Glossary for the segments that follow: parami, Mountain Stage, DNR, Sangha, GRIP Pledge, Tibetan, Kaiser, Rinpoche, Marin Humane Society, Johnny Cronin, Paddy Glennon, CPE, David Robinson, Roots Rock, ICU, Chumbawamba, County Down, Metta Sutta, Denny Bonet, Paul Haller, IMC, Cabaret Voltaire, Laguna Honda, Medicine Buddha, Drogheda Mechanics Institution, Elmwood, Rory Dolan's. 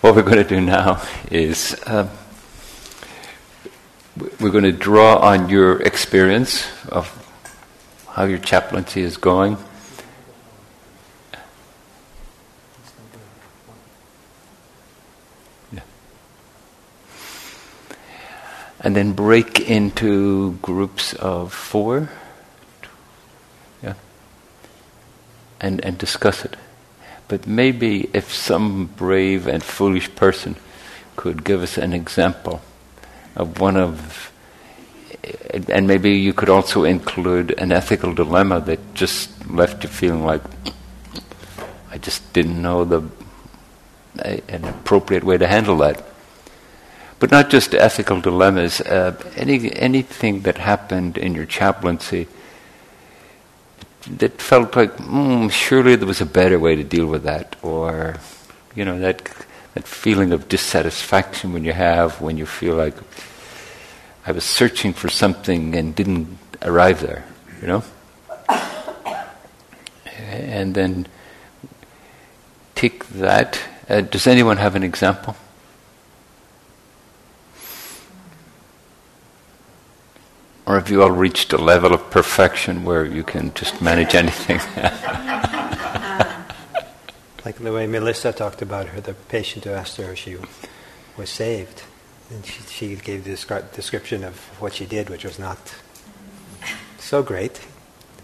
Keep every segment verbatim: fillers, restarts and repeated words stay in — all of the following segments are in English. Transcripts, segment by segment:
What we're going to do now is uh, we're going to draw on your experience of how your chaplaincy is going. Yeah. And then break into groups of four. Yeah. And and discuss it. But maybe if some brave and foolish person could give us an example of one of, and maybe you could also include an ethical dilemma that just left you feeling like, I just didn't know the an appropriate way to handle that. But not just ethical dilemmas, uh, any anything that happened in your chaplaincy that felt like, mm, surely there was a better way to deal with that, or, you know, that that feeling of dissatisfaction when you have, when you feel like I was searching for something and didn't arrive there, you know? And then take that. Uh, does anyone have an example? Or have you all reached a level of perfection where you can just manage anything? Like the way Melissa talked about her, the patient who asked her if she was saved. And she, she gave the description of what she did, which was not so great.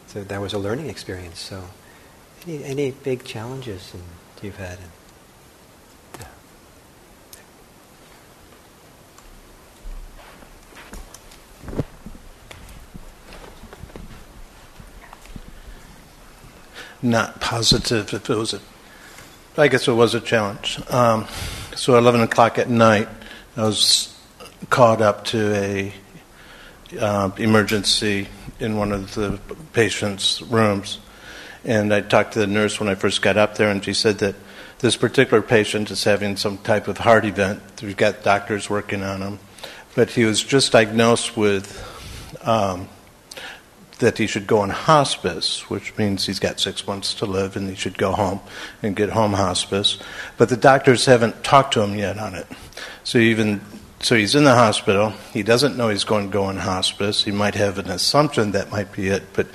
So that was a learning experience. So any, any big challenges you've had? Not positive if it was a, I guess it was a challenge. Um, so eleven o'clock at night, I was called up to a uh, emergency in one of the patient's rooms. And I talked to the nurse when I first got up there, and she said that this particular patient is having some type of heart event. We've got doctors working on him. But he was just diagnosed with... Um, that he should go on hospice, which means he's got six months to live and he should go home and get home hospice. But the doctors haven't talked to him yet on it. So even so he's in the hospital, he doesn't know he's going to go on hospice. He might have an assumption that might be it, but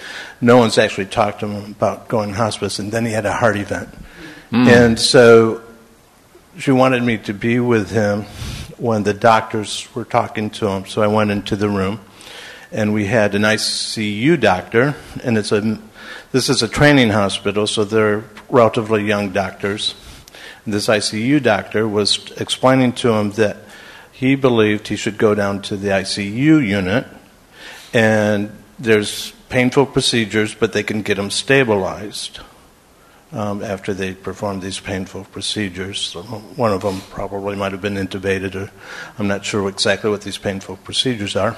no one's actually talked to him about going hospice. And then he had a heart event. Mm. And so she wanted me to be with him when the doctors were talking to him. So I went into the room. And we had an I C U doctor, and it's a this is a training hospital, so they're relatively young doctors. And this I C U doctor was explaining to him that he believed he should go down to the I C U unit, and there's painful procedures, but they can get him stabilized um, after they perform these painful procedures. So one of them probably might have been intubated, or I'm not sure exactly what these painful procedures are.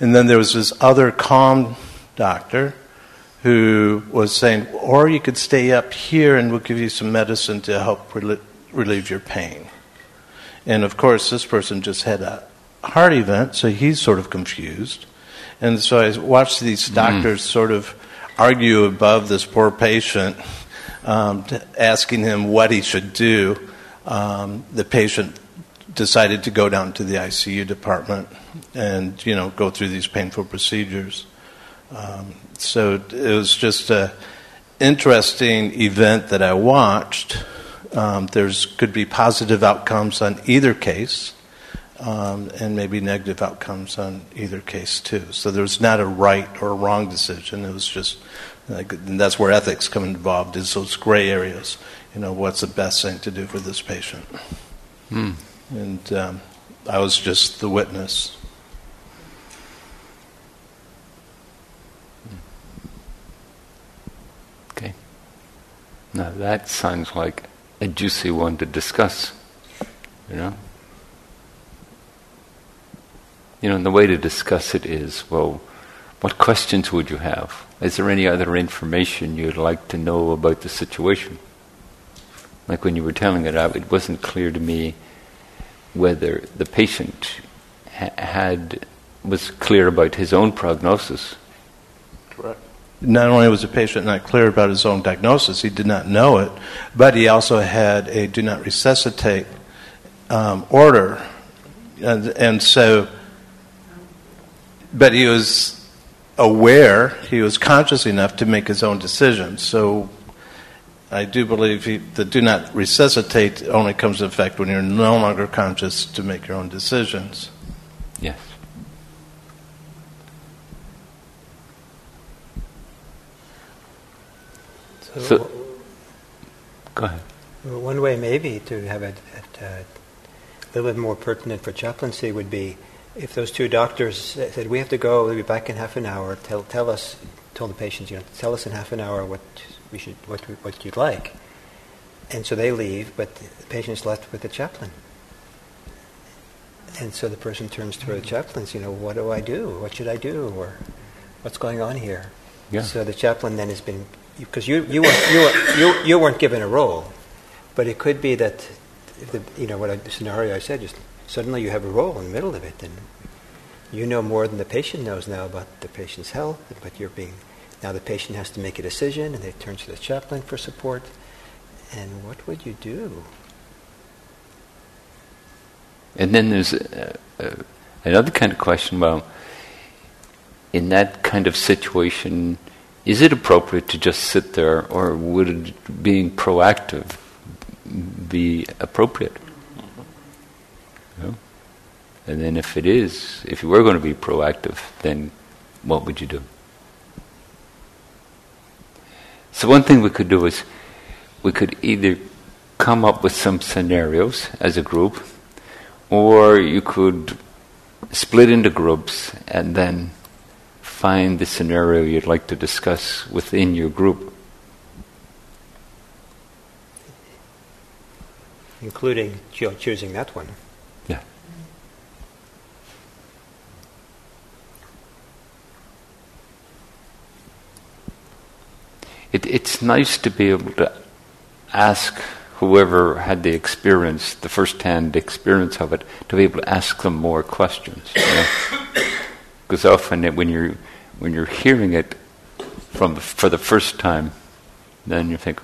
And then there was this other calm doctor who was saying, or you could stay up here and we'll give you some medicine to help rel- relieve your pain. And of course, this person just had a heart event, so he's sort of confused. And so I watched these doctors mm. sort of argue above this poor patient, um, asking him what he should do. Um, the patient decided to go down to the I C U department and, you know, go through these painful procedures. Um, so it was just an interesting event that I watched. Um, there's could be positive outcomes on either case, um, and maybe negative outcomes on either case too. So there's not a right or wrong decision. It was just, like, and that's where ethics come involved, is those gray areas. You know, what's the best thing to do for this patient? Hmm. And um, I was just the witness. Okay. Now that sounds like a juicy one to discuss, you know? You know, and the way to discuss it is, well, what questions would you have? Is there any other information you'd like to know about the situation? Like when you were telling it, I, it wasn't clear to me whether the patient had was clear about his own prognosis. Correct. Not only was the patient not clear about his own diagnosis, he did not know it, but he also had a do not resuscitate um, order. And, and so, but he was aware, he was conscious enough to make his own decisions. So I do believe he, the do not resuscitate only comes to effect when you're no longer conscious to make your own decisions. Yes. So, so go ahead. Well, one way maybe to have it a little bit more pertinent for chaplaincy would be if those two doctors said, we have to go, we'll be back in half an hour, tell tell us, tell the patients, you know, tell us in half an hour what we should, what we, what you'd like. And so they leave, but the patient's left with the chaplain. And so the person turns to the chaplains, you know, what do I do? What should I do? Or what's going on here? Yeah. So the chaplain then has been, because you you weren't, you, were, you you weren't given a role, but it could be that, if the, you know, what I, the scenario I said, just suddenly you have a role in the middle of it, and you know more than the patient knows now about the patient's health, but you're being, now the patient has to make a decision, and they turn to the chaplain for support, and what would you do? And then there's uh, uh, another kind of question, well, in that kind of situation, is it appropriate to just sit there, or would being proactive be appropriate? Mm-hmm. Yeah. And then if it is, if you were going to be proactive, then what would you do? So one thing we could do is we could either come up with some scenarios as a group, or you could split into groups and then find the scenario you'd like to discuss within your group. Including cho- choosing that one. Yeah. It, it's nice to be able to ask whoever had the experience, the first-hand experience of it, to be able to ask them more questions. Because you know? Often, when you're when you're hearing it from for the first time, then you think,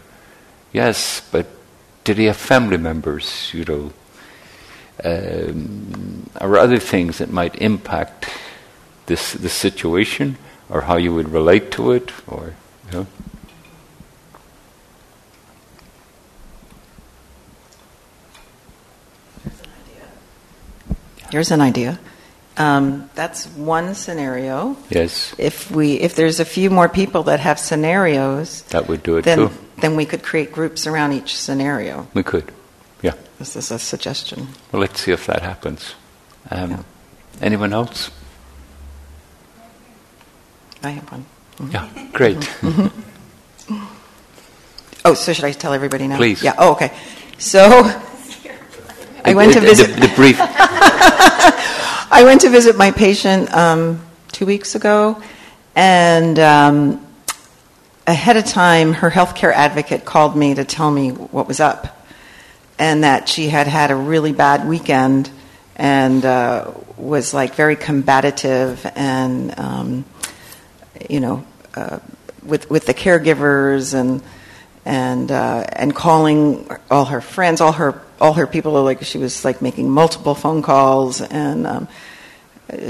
"Yes, but did he have family members, you know, um, or other things that might impact this the situation, or how you would relate to it, or you know?" Here's an idea. Um, that's one scenario. Yes. If we, if there's a few more people that have scenarios, that would do it then, too. Then we could create groups around each scenario. We could. Yeah. This is a suggestion. Well, let's see if that happens. Um, yeah. Anyone else? I have one. Mm-hmm. Yeah. Great. Mm-hmm. Oh, so should I tell everybody now? Please. Yeah. Oh, okay. So. I went to visit the, the brief. I went to visit my patient um, two weeks ago, and um, ahead of time, her healthcare advocate called me to tell me what was up, and that she had had a really bad weekend, and uh, was like very combative, and um, you know, uh, with with the caregivers and. And uh, and calling all her friends, all her all her people, like she was like making multiple phone calls, and um,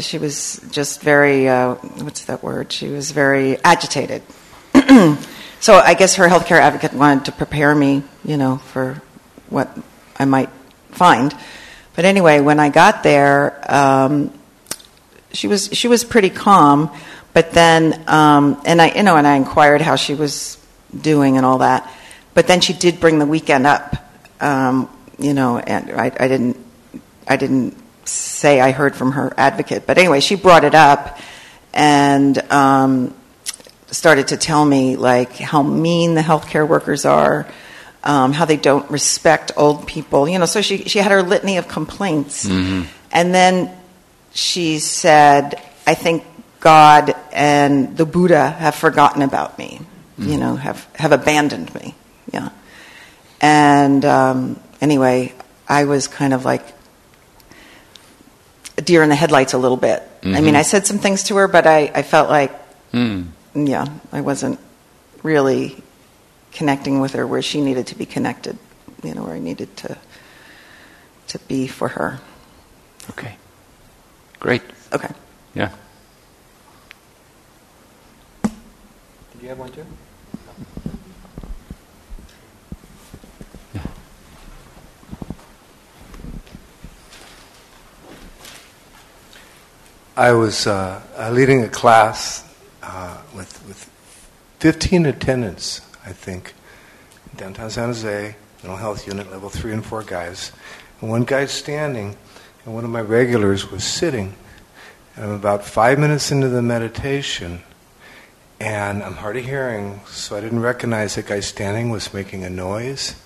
she was just very uh, what's that word? She was very agitated. So I guess her healthcare advocate wanted to prepare me, you know, for what I might find. But anyway, when I got there, um, she was she was pretty calm. But then, um, and I you know, and I inquired how she was doing and all that, but then she did bring the weekend up, um, you know, and I, I didn't, I didn't say I heard from her advocate, but anyway, she brought it up and um, started to tell me like how mean the healthcare workers are, um, how they don't respect old people, you know. So she she had her litany of complaints, mm-hmm. and then she said, "I think God and the Buddha have forgotten about me." You know, have, have abandoned me. Yeah. And um, anyway, I was kind of like a deer in the headlights a little bit. Mm-hmm. I mean, I said some things to her, but I, I felt like, mm. yeah, I wasn't really connecting with her where she needed to be connected, you know, where I needed to to be for her. Okay. Great. Okay. Yeah. Did you have one too? Yeah. I was uh, leading a class uh, with with fifteen attendants, I think, in downtown San Jose, mental health unit, level three and four guys. And one guy's standing, and one of my regulars was sitting. And I'm about five minutes into the meditation, and I'm hard of hearing, so I didn't recognize that guy standing was making a noise.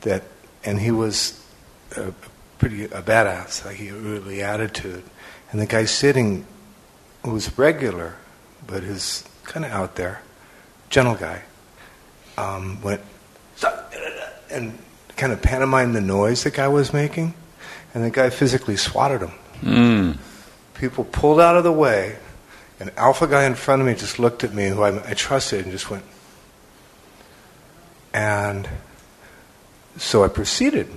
That, and he was a, pretty a badass, like he had a really attitude. And the guy sitting was regular, but is kind of out there, gentle guy, um, went and kind of pantomimed the noise the guy was making, and the guy physically swatted him. Mm. People pulled out of the way. An alpha guy in front of me just looked at me, who I, I trusted, and just went. And so I proceeded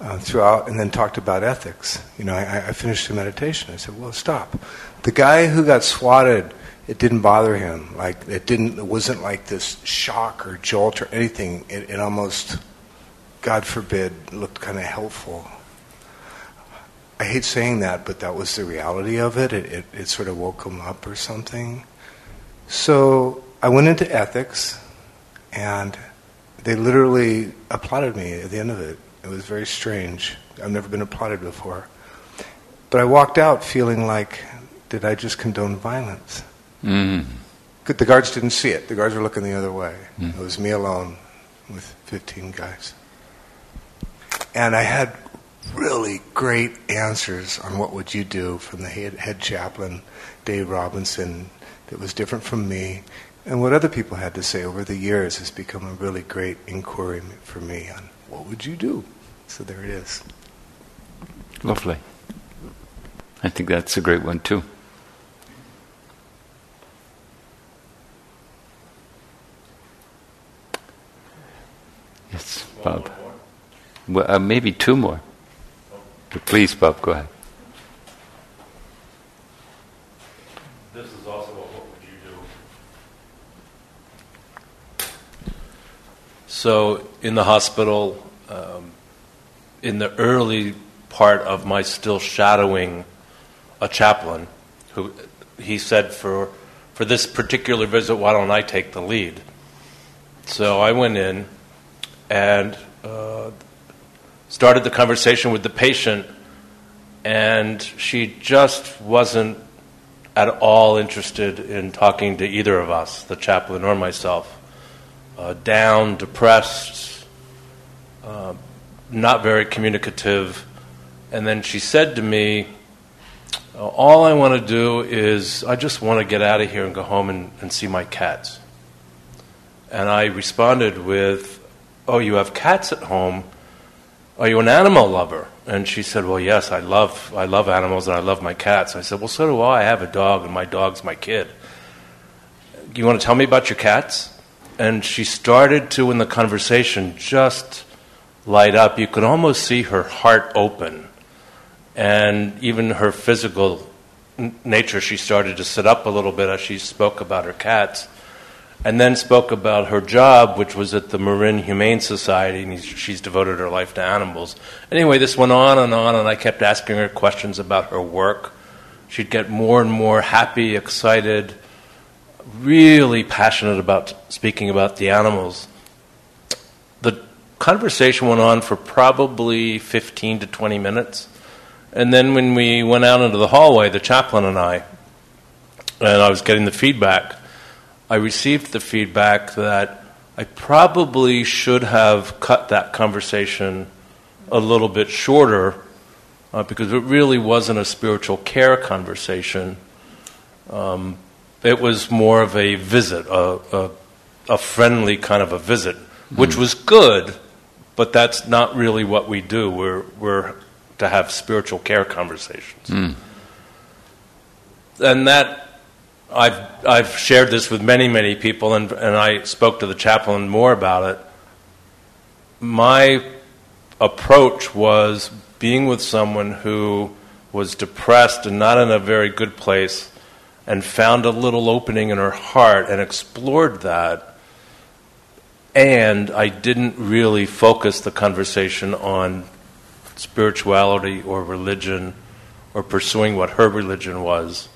uh, throughout, and then talked about ethics. You know, I, I finished the meditation. I said, "Well, stop." The guy who got swatted, it didn't bother him. Like it didn't. It wasn't like this shock or jolt or anything. It, it almost, God forbid, looked kind of helpful. I hate saying that, but that was the reality of it. It, it. it sort of woke him up or something. So I went into ethics, and they literally applauded me at the end of it. It was very strange. I've never been applauded before. But I walked out feeling like, did I just condone violence? Mm. The guards didn't see it. The guards were looking the other way. Mm. It was me alone with fifteen guys. And I had really great answers on what would you do from the head, head chaplain, David Robinson, that was different from me. And what other people had to say over the years has become a really great inquiry for me on what would you do. So there it is. Lovely. I think that's a great one too. Yes, Bob. Well, uh, maybe two more. Please, Bob, go ahead. This is also about what would you do. So, in the hospital, um, in the early part of my still shadowing a chaplain, who he said, for for this particular visit, why don't I take the lead? So I went in and Uh, started the conversation with the patient, and she just wasn't at all interested in talking to either of us, the chaplain or myself. Uh, down, depressed, uh, not very communicative. And then she said to me, all I want to do is, I just want to get out of here and go home and, and see my cats. And I responded with, oh, you have cats at home? Are you an animal lover? And she said, well, yes, I love I love animals and I love my cats. I said, well, so do I. I have a dog and my dog's my kid. You want to tell me about your cats? And she started to, in the conversation, just light up. You could almost see her heart open. And even her physical n- nature, she started to sit up a little bit as she spoke about her cats. And then spoke about her job, which was at the Marin Humane Society, and she's devoted her life to animals. Anyway, this went on and on, and I kept asking her questions about her work. She'd get more and more happy, excited, really passionate about speaking about the animals. The conversation went on for probably fifteen to twenty minutes. And then when we went out into the hallway, the chaplain and I, and I was getting the feedback, I received the feedback that I probably should have cut that conversation a little bit shorter uh, because it really wasn't a spiritual care conversation. Um, it was more of a visit, a, a, a friendly kind of a visit, which was good, but that's not really what we do. We're, we're to have spiritual care conversations. Mm. And that... I've I've shared this with many, many people, and and I spoke to the chaplain more about it. My approach was being with someone who was depressed and not in a very good place, and found a little opening in her heart and explored that. And I didn't really focus the conversation on spirituality or religion or pursuing what her religion was.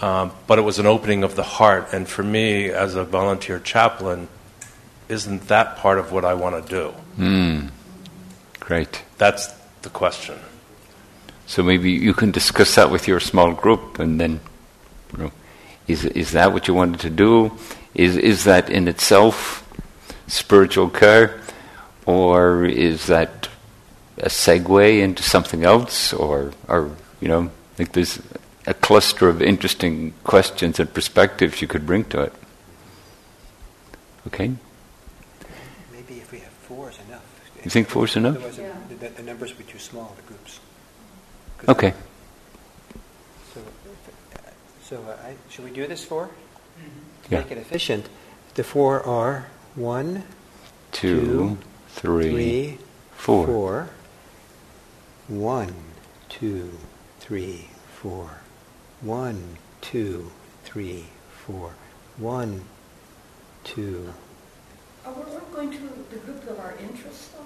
Um, but it was an opening of the heart. And for me, as a volunteer chaplain, isn't that part of what I want to do? Mm. Great. That's the question. So maybe you can discuss that with your small group, and then, you know, is is that what you wanted to do? Is is that in itself spiritual care, or is that a segue into something else, or or you know, like there's a cluster of interesting questions and perspectives you could bring to it. Okay. Maybe if we have four is enough. You think four is enough? Otherwise, yeah. the, the numbers were too small. The groups. Okay. So, so uh, I, should we do this four? Yeah. Make it efficient. The four are one, two, two three, three, four. Four. One, two, three, four. One, two, three, four. One, two. Are we going to the group of our interests, though?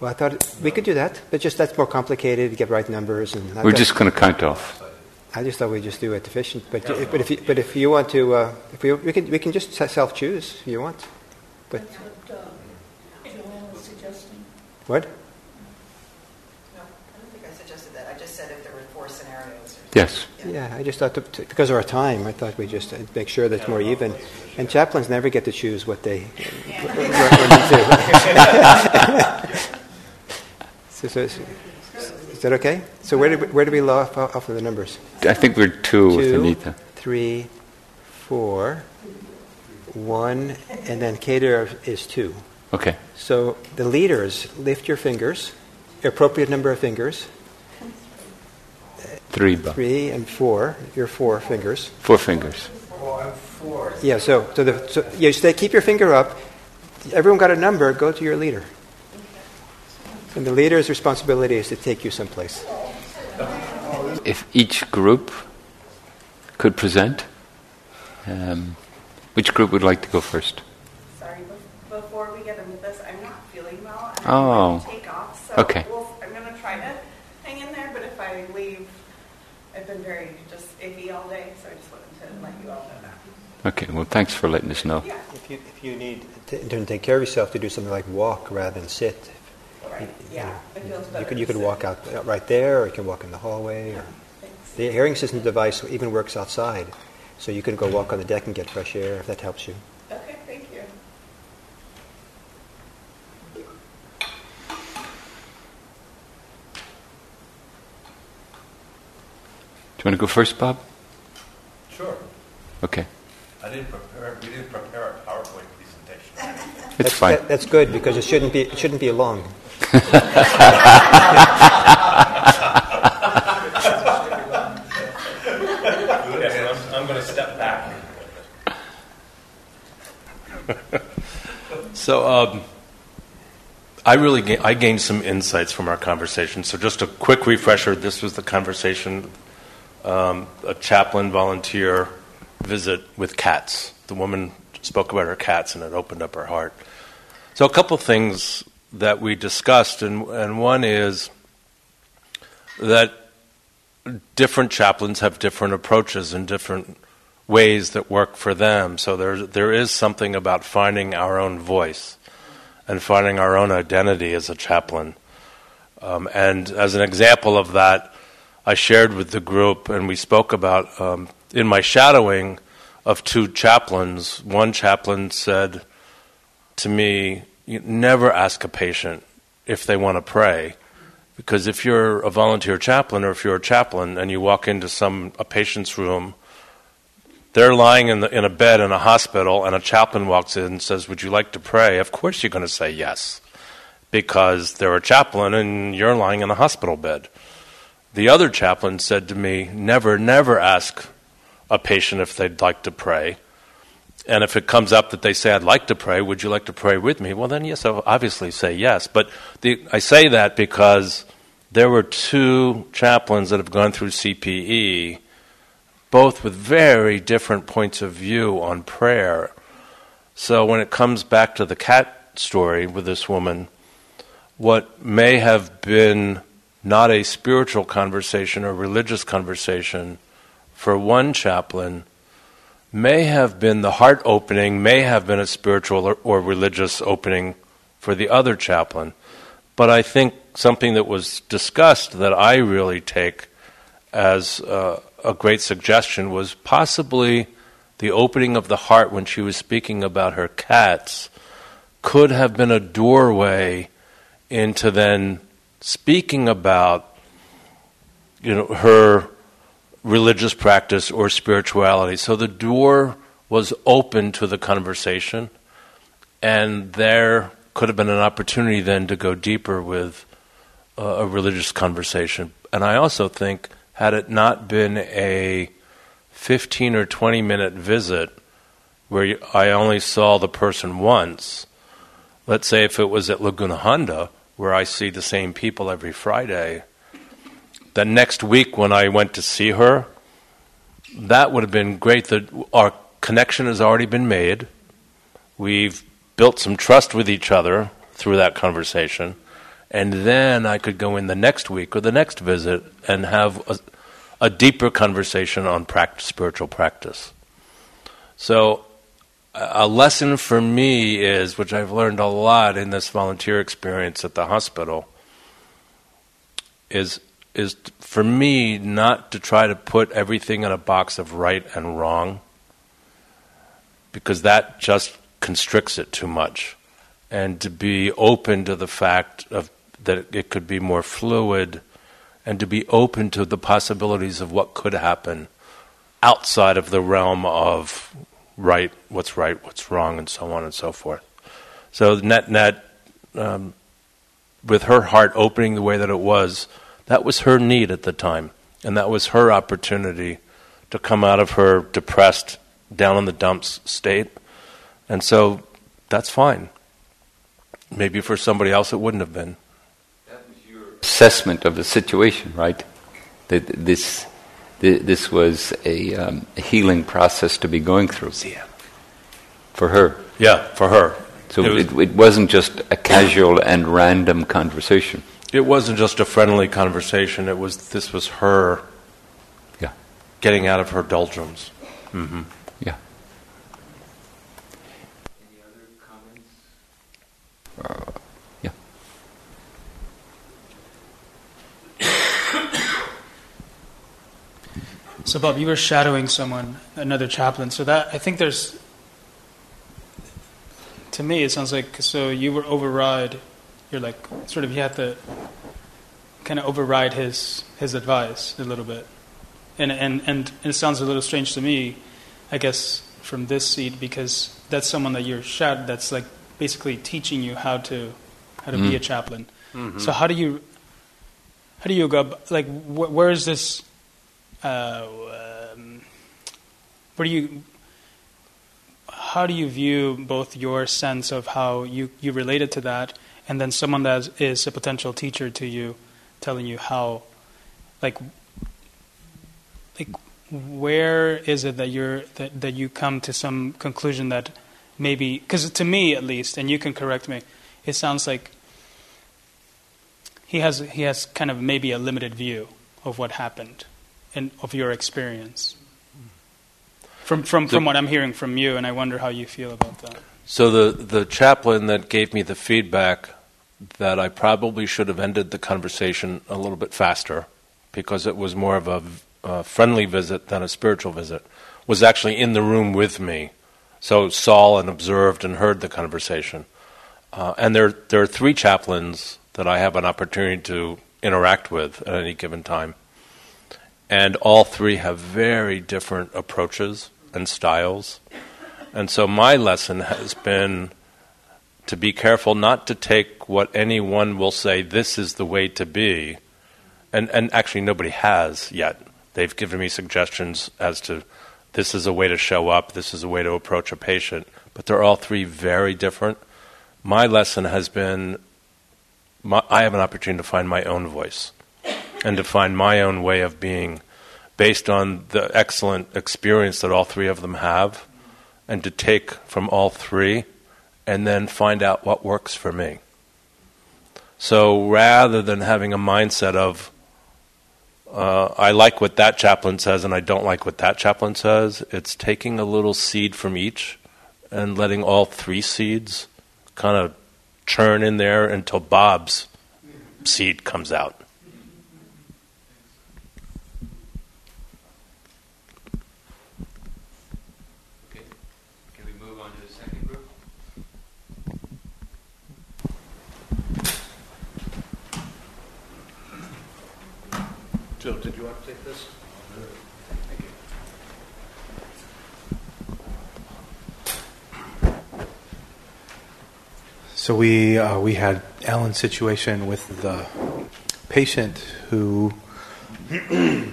Well, I thought we could do that, but just that's more complicated. Get right numbers, and we're just going to count off. I just thought we'd just do it efficient, but yeah. but if you, but if you want to, uh, if we we can we can just self choose if you want. But that's what uh, Joanne was suggesting. What? No, I don't think I suggested that. I just said if there were four scenarios. Yes. Yeah, yeah I just thought to, to, because of our time, I thought we just make sure that's more even. And chaplains never get to choose what they yeah. what, what, what they do. So, so, is that okay? So where did we, where did we lay off, off of the numbers? I think we're two, two with Anita. Three, four, one, and then Cater is two. Okay. So the leaders, lift your fingers, appropriate number of fingers. Three. Three and four, your four fingers. Four fingers. Oh, I'm four. Yeah. So so the so you stay. Keep your finger up. Everyone got a number. Go to your leader. And the leader's responsibility is to take you someplace. If each group could present, um, which group would like to go first? Sorry, before we get into this, I'm not feeling well. I'm oh. going to take off, so okay. we'll, I'm going to try to hang in there, but if I leave, I've been very just iffy all day, so I just wanted to let you all know that. Okay, well, thanks for letting us know. Yeah. If you if you need to, to take care of yourself, to do something like walk rather than sit. Right. Yeah, it feels better. You could you could walk out right there, or you can walk in the hallway. Or the hearing system device even works outside, so you can go walk on the deck and get fresh air if that helps you. Okay, thank you. Do you want to go first, Bob? Sure. Okay. I didn't prepare. We didn't prepare a PowerPoint presentation. It's that's, fine. That, that's good because it shouldn't be. It shouldn't be long. I'm going to step back. So, um, I really ga- I gained some insights from our conversation. So, just a quick refresher: this was the conversation, um, a chaplain volunteer visit with cats. The woman spoke about her cats, and it opened up her heart. So, a couple things that we discussed, and, and one is that different chaplains have different approaches and different ways that work for them. So there, there is something about finding our own voice and finding our own identity as a chaplain. Um, and as an example of that, I shared with the group, and we spoke about, um, in my shadowing of two chaplains, one chaplain said to me, "You never ask a patient if they want to pray, because if you're a volunteer chaplain or if you're a chaplain and you walk into some a patient's room, they're lying in the, in a bed in a hospital, and a chaplain walks in and says, 'Would you like to pray?' Of course you're going to say yes, because they're a chaplain and you're lying in a hospital bed." The other chaplain said to me, "Never, never ask a patient if they'd like to pray, And if it comes up that they say, I'd like to pray, would you like to pray with me? Well, then, yes, I'll obviously say yes. But the, I say that because there were two chaplains that have gone through C P E, both with very different points of view on prayer. So when it comes back to the cat story with this woman, what may have been not a spiritual conversation or religious conversation for one chaplain may have been the heart opening, may have been a spiritual or, or religious opening for the other chaplain. But I think something that was discussed that I really take as uh, a great suggestion was possibly the opening of the heart when she was speaking about her cats could have been a doorway into then speaking about, you know, her religious practice or spirituality. So the door was open to the conversation, and there could have been an opportunity then to go deeper with uh, a religious conversation. And I also think, had it not been a fifteen or twenty minute visit where I only saw the person once, let's say if it was at Laguna Honda, where I see the same people every Friday, the next week when I went to see her, that would have been great. That our connection has already been made. We've built some trust with each other through that conversation. And then I could go in the next week or the next visit and have a, a deeper conversation on practice, spiritual practice. So a lesson for me is, which I've learned a lot in this volunteer experience at the hospital, is... is for me not to try to put everything in a box of right and wrong, because that just constricts it too much, and to be open to the fact of that it could be more fluid, and to be open to the possibilities of what could happen outside of the realm of right, what's right, what's wrong, and so on and so forth. So net, net, um, with her heart opening the way that it was, that was her need at the time, and that was her opportunity to come out of her depressed, down in the dumps state. And so that's fine. Maybe for somebody else it wouldn't have been. That was your assessment of the situation, right? That this this was a um, healing process to be going through. Yeah. For her. Yeah, for her. So it, was, it, it wasn't just a casual and random conversation. It wasn't just a friendly conversation. It was this was her, yeah, getting out of her doldrums. Mm-hmm. Yeah. Any other comments? Uh, yeah. So, Bob, you were shadowing someone, another chaplain. So that I think there's. To me, it sounds like so you were override. You're like, sort of, you have to kind of override his his advice a little bit. And, and and it sounds a little strange to me, I guess, from this seat, because that's someone that you're shadowed, that's like basically teaching you how to how to mm-hmm. be a chaplain. Mm-hmm. So how do you, how do you go, like, wh- where is this, uh, um, where do you... How do you view both your sense of how you, you related to that, and then someone that is a potential teacher to you, telling you how, like, like where is it that you're that, that you come to some conclusion that maybe, because to me at least, and you can correct me, it sounds like he has he has kind of maybe a limited view of what happened and of your experience. From from from what I'm hearing from you, and I wonder how you feel about that. So the the chaplain that gave me the feedback that I probably should have ended the conversation a little bit faster, because it was more of a, a friendly visit than a spiritual visit, was actually in the room with me, so saw and observed and heard the conversation. Uh, and there, there are three chaplains that I have an opportunity to interact with at any given time. And all three have very different approaches and styles. And so my lesson has been to be careful not to take what anyone will say, this is the way to be. And and actually nobody has yet. They've given me suggestions as to This is a way to show up. This is a way to approach a patient. But they're all three very different. My lesson has been my, I have an opportunity to find my own voice and to find my own way of being based on the excellent experience that all three of them have, and to take from all three and then find out what works for me. So rather than having a mindset of, Uh, I like what that chaplain says and I don't like what that chaplain says, it's taking a little seed from each and letting all three seeds kind of churn in there until Bob's seed comes out. Okay. Can we move on to the second group? Jill, did you want to take this? Thank you. So we uh, we had Alan's situation with the patient who who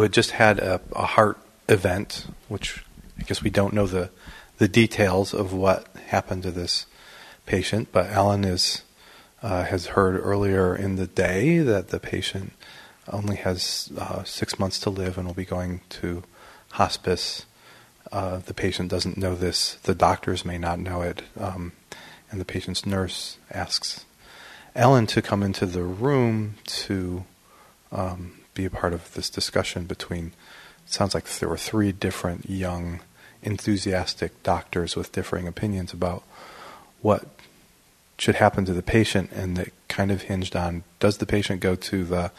had just had a, a heart event, which I guess we don't know the the details of what happened to this patient, but Alan is. Uh, has heard earlier in the day that the patient only has uh, six months to live and will be going to hospice. Uh, the patient doesn't know this. The doctors may not know it. Um, and the patient's nurse asks Ellen to come into the room to um, be a part of this discussion between, it sounds like there were three different young, enthusiastic doctors with differing opinions about what should happen to the patient, and it kind of hinged on, does the patient go to the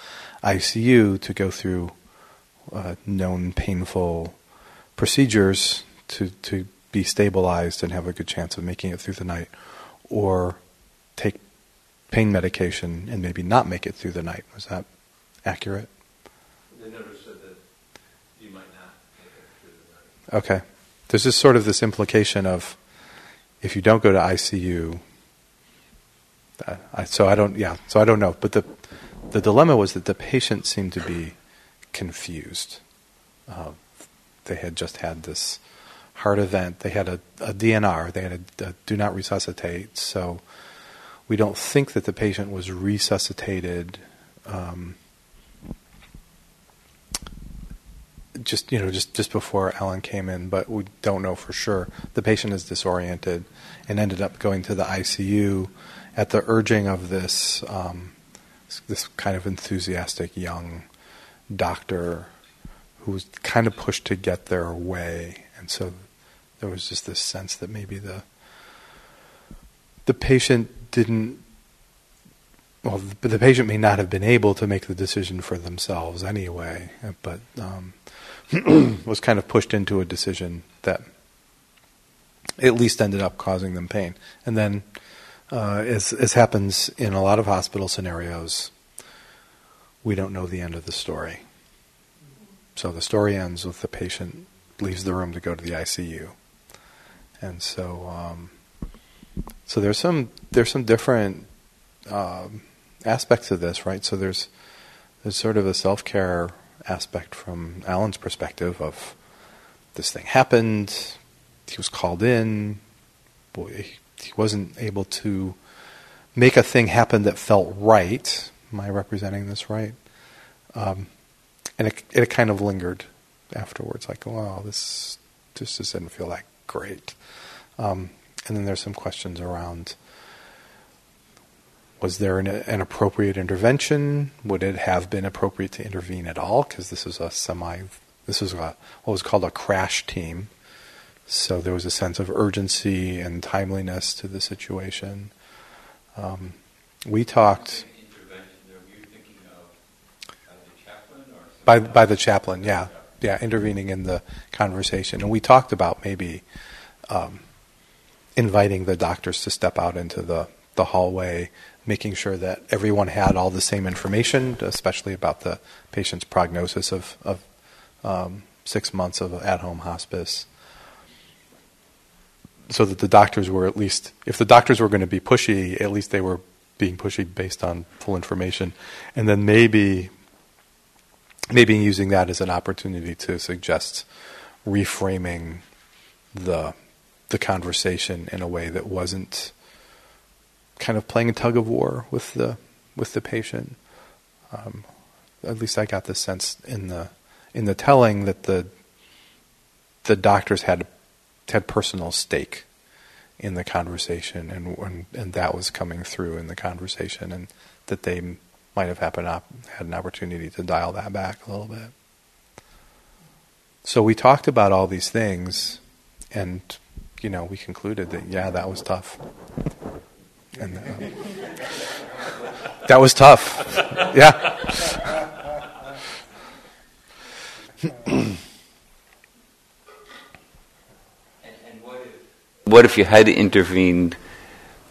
I C U to go through uh, known painful procedures to, to be stabilized and have a good chance of making it through the night, or take pain medication and maybe not make it through the night? Was that accurate? The notice said that you might not make it through the night. Okay. There's just sort of this implication of, if you don't go to I C U... Uh, I, so I don't, yeah. So I don't know. But the the dilemma was that the patient seemed to be confused. Uh, they had just had this heart event. They had a, a D N R. They had a, a do not resuscitate. So we don't think that the patient was resuscitated. Um, just you know, just, just before Alan came in, but we don't know for sure. The patient is disoriented and ended up going to the I C U. At the urging of this um, this kind of enthusiastic young doctor who was kind of pushed to get their way. And so there was just this sense that maybe the the patient didn't, well, the, the patient may not have been able to make the decision for themselves anyway, but um, was kind of pushed into a decision that at least ended up causing them pain. And then Uh, as, as happens in a lot of hospital scenarios, we don't know the end of the story. So the story ends with the patient leaves the room to go to the I C U, and so um, so there's some there's some different uh, aspects of this, right? So there's there's sort of a self-care aspect from Alan's perspective of this thing happened. He was called in. Boy. He wasn't able to make a thing happen that felt right. Am I representing this right? Um, and it, it kind of lingered afterwards. Like, wow, this just didn't feel that great. Um, and then there's some questions around, was there an, an appropriate intervention? Would it have been appropriate to intervene at all? Because this was a semi, this was a, what was called a crash team. So there was a sense of urgency and timeliness to the situation. Um, we talked... Intervention, were you thinking of uh, the chaplain? Or by, by the chaplain, yeah. Yeah, intervening in the conversation. And we talked about maybe um, inviting the doctors to step out into the, the hallway, making sure that everyone had all the same information, especially about the patient's prognosis of, of um, six months of at-home hospice. So that the doctors were at least, if the doctors were going to be pushy, at least they were being pushy based on full information. And then maybe maybe using that as an opportunity to suggest reframing the the conversation in a way that wasn't kind of playing a tug of war with the with the patient. Um, at least I got the sense in the in the telling that the the doctors had had personal stake in the conversation, and and, and that was coming through in the conversation, and that they might have happened op- had an opportunity to dial that back a little bit. So we talked about all these things, and you know, we concluded that yeah, that was tough, and uh, that was tough. Yeah. and and what if, what if you had intervened?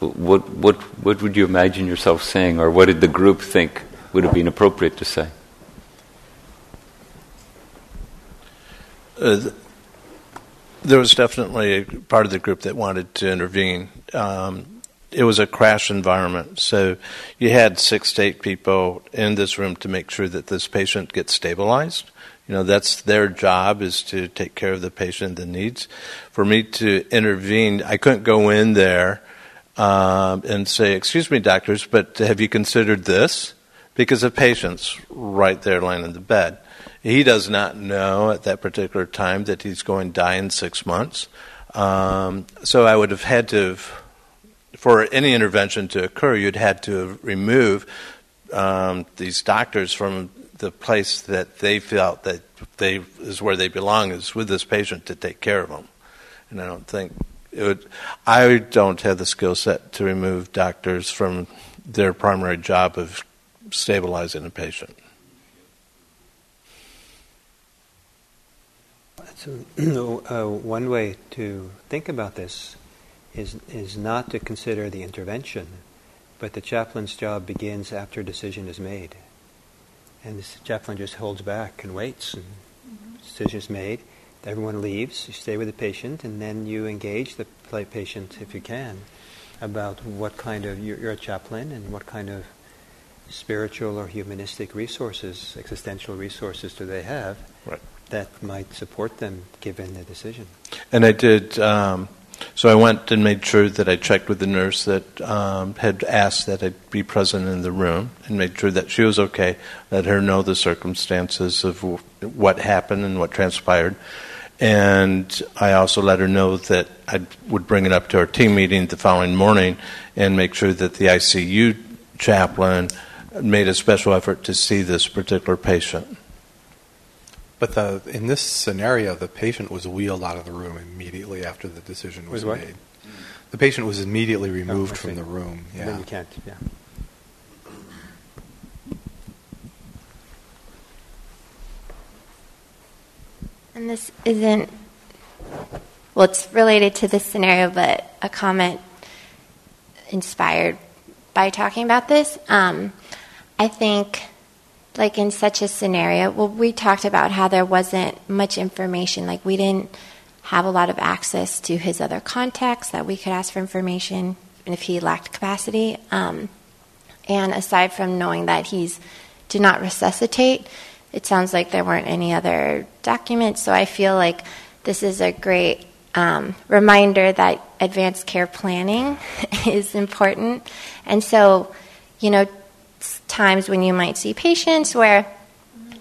What what what would you imagine yourself saying, or what did the group think would have been appropriate to say? Uh, th- there was definitely a part of the group that wanted to intervene. Um, it was a crash environment, so you had six to eight people in this room to make sure that this patient gets stabilized. You know, that's their job, is to take care of the patient, the needs. For me to intervene, I couldn't go in there Um, and say, excuse me, doctors, but have you considered this? Because the patient's right there lying in the bed. He does not know at that particular time that he's going to die in six months. Um, so I would have had to, for any intervention to occur, you'd had to remove um, these doctors from the place that they felt that they is where they belong, is with this patient to take care of them. And I don't think... It would, I don't have the skill set to remove doctors from their primary job of stabilizing a patient. So, uh, one way to think about this is is not to consider the intervention, but the chaplain's job begins after a decision is made. And the chaplain just holds back and waits, and mm-hmm. decision is made. Everyone leaves, you stay with the patient, and then you engage the patient, if you can, about what kind of, you're a chaplain, and what kind of spiritual or humanistic resources, existential resources do they have right. that might support them given the decision. And I did, um, so I went and made sure that I checked with the nurse that um, had asked that I be present in the room, and made sure that she was okay, let her know the circumstances of what happened and what transpired. And I also let her know that I would bring it up to our team meeting the following morning and make sure that the I C U chaplain made a special effort to see this particular patient. But the, in this scenario, the patient was wheeled out of the room immediately after the decision was, was made. The patient was immediately removed oh, from the room. Yeah. Then you can't, yeah. And this isn't, well, it's related to this scenario, but a comment inspired by talking about this. Um, I think, like, in such a scenario, well, we talked about how there wasn't much information. Like, we didn't have a lot of access to his other contacts that we could ask for information, and if he lacked capacity. Um, and aside from knowing that he's did not resuscitate, it sounds like there weren't any other documents, so I feel like this is a great um, reminder that advanced care planning is important. And so, you know, times when you might see patients where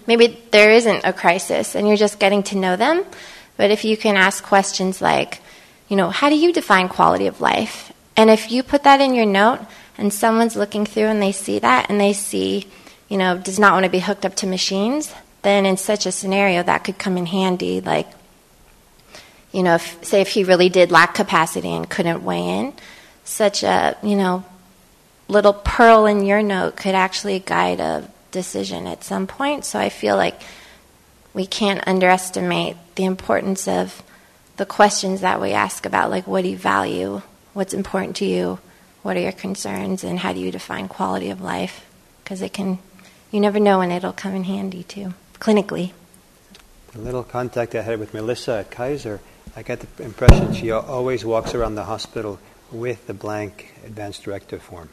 maybe there isn't a crisis and you're just getting to know them, but if you can ask questions like, you know, how do you define quality of life? And if you put that in your note and someone's looking through and they see that and they see, you know, does not want to be hooked up to machines, then in such a scenario that could come in handy. Like, you know, if, say if he really did lack capacity and couldn't weigh in, such a, you know, little pearl in your note could actually guide a decision at some point. So I feel like we can't underestimate the importance of the questions that we ask about, like, what do you value, what's important to you, what are your concerns, and how do you define quality of life? Because it can... You never know when it'll come in handy, too, clinically. The little contact I had with Melissa at Kaiser, I got the impression she always walks around the hospital with the blank advanced directive form.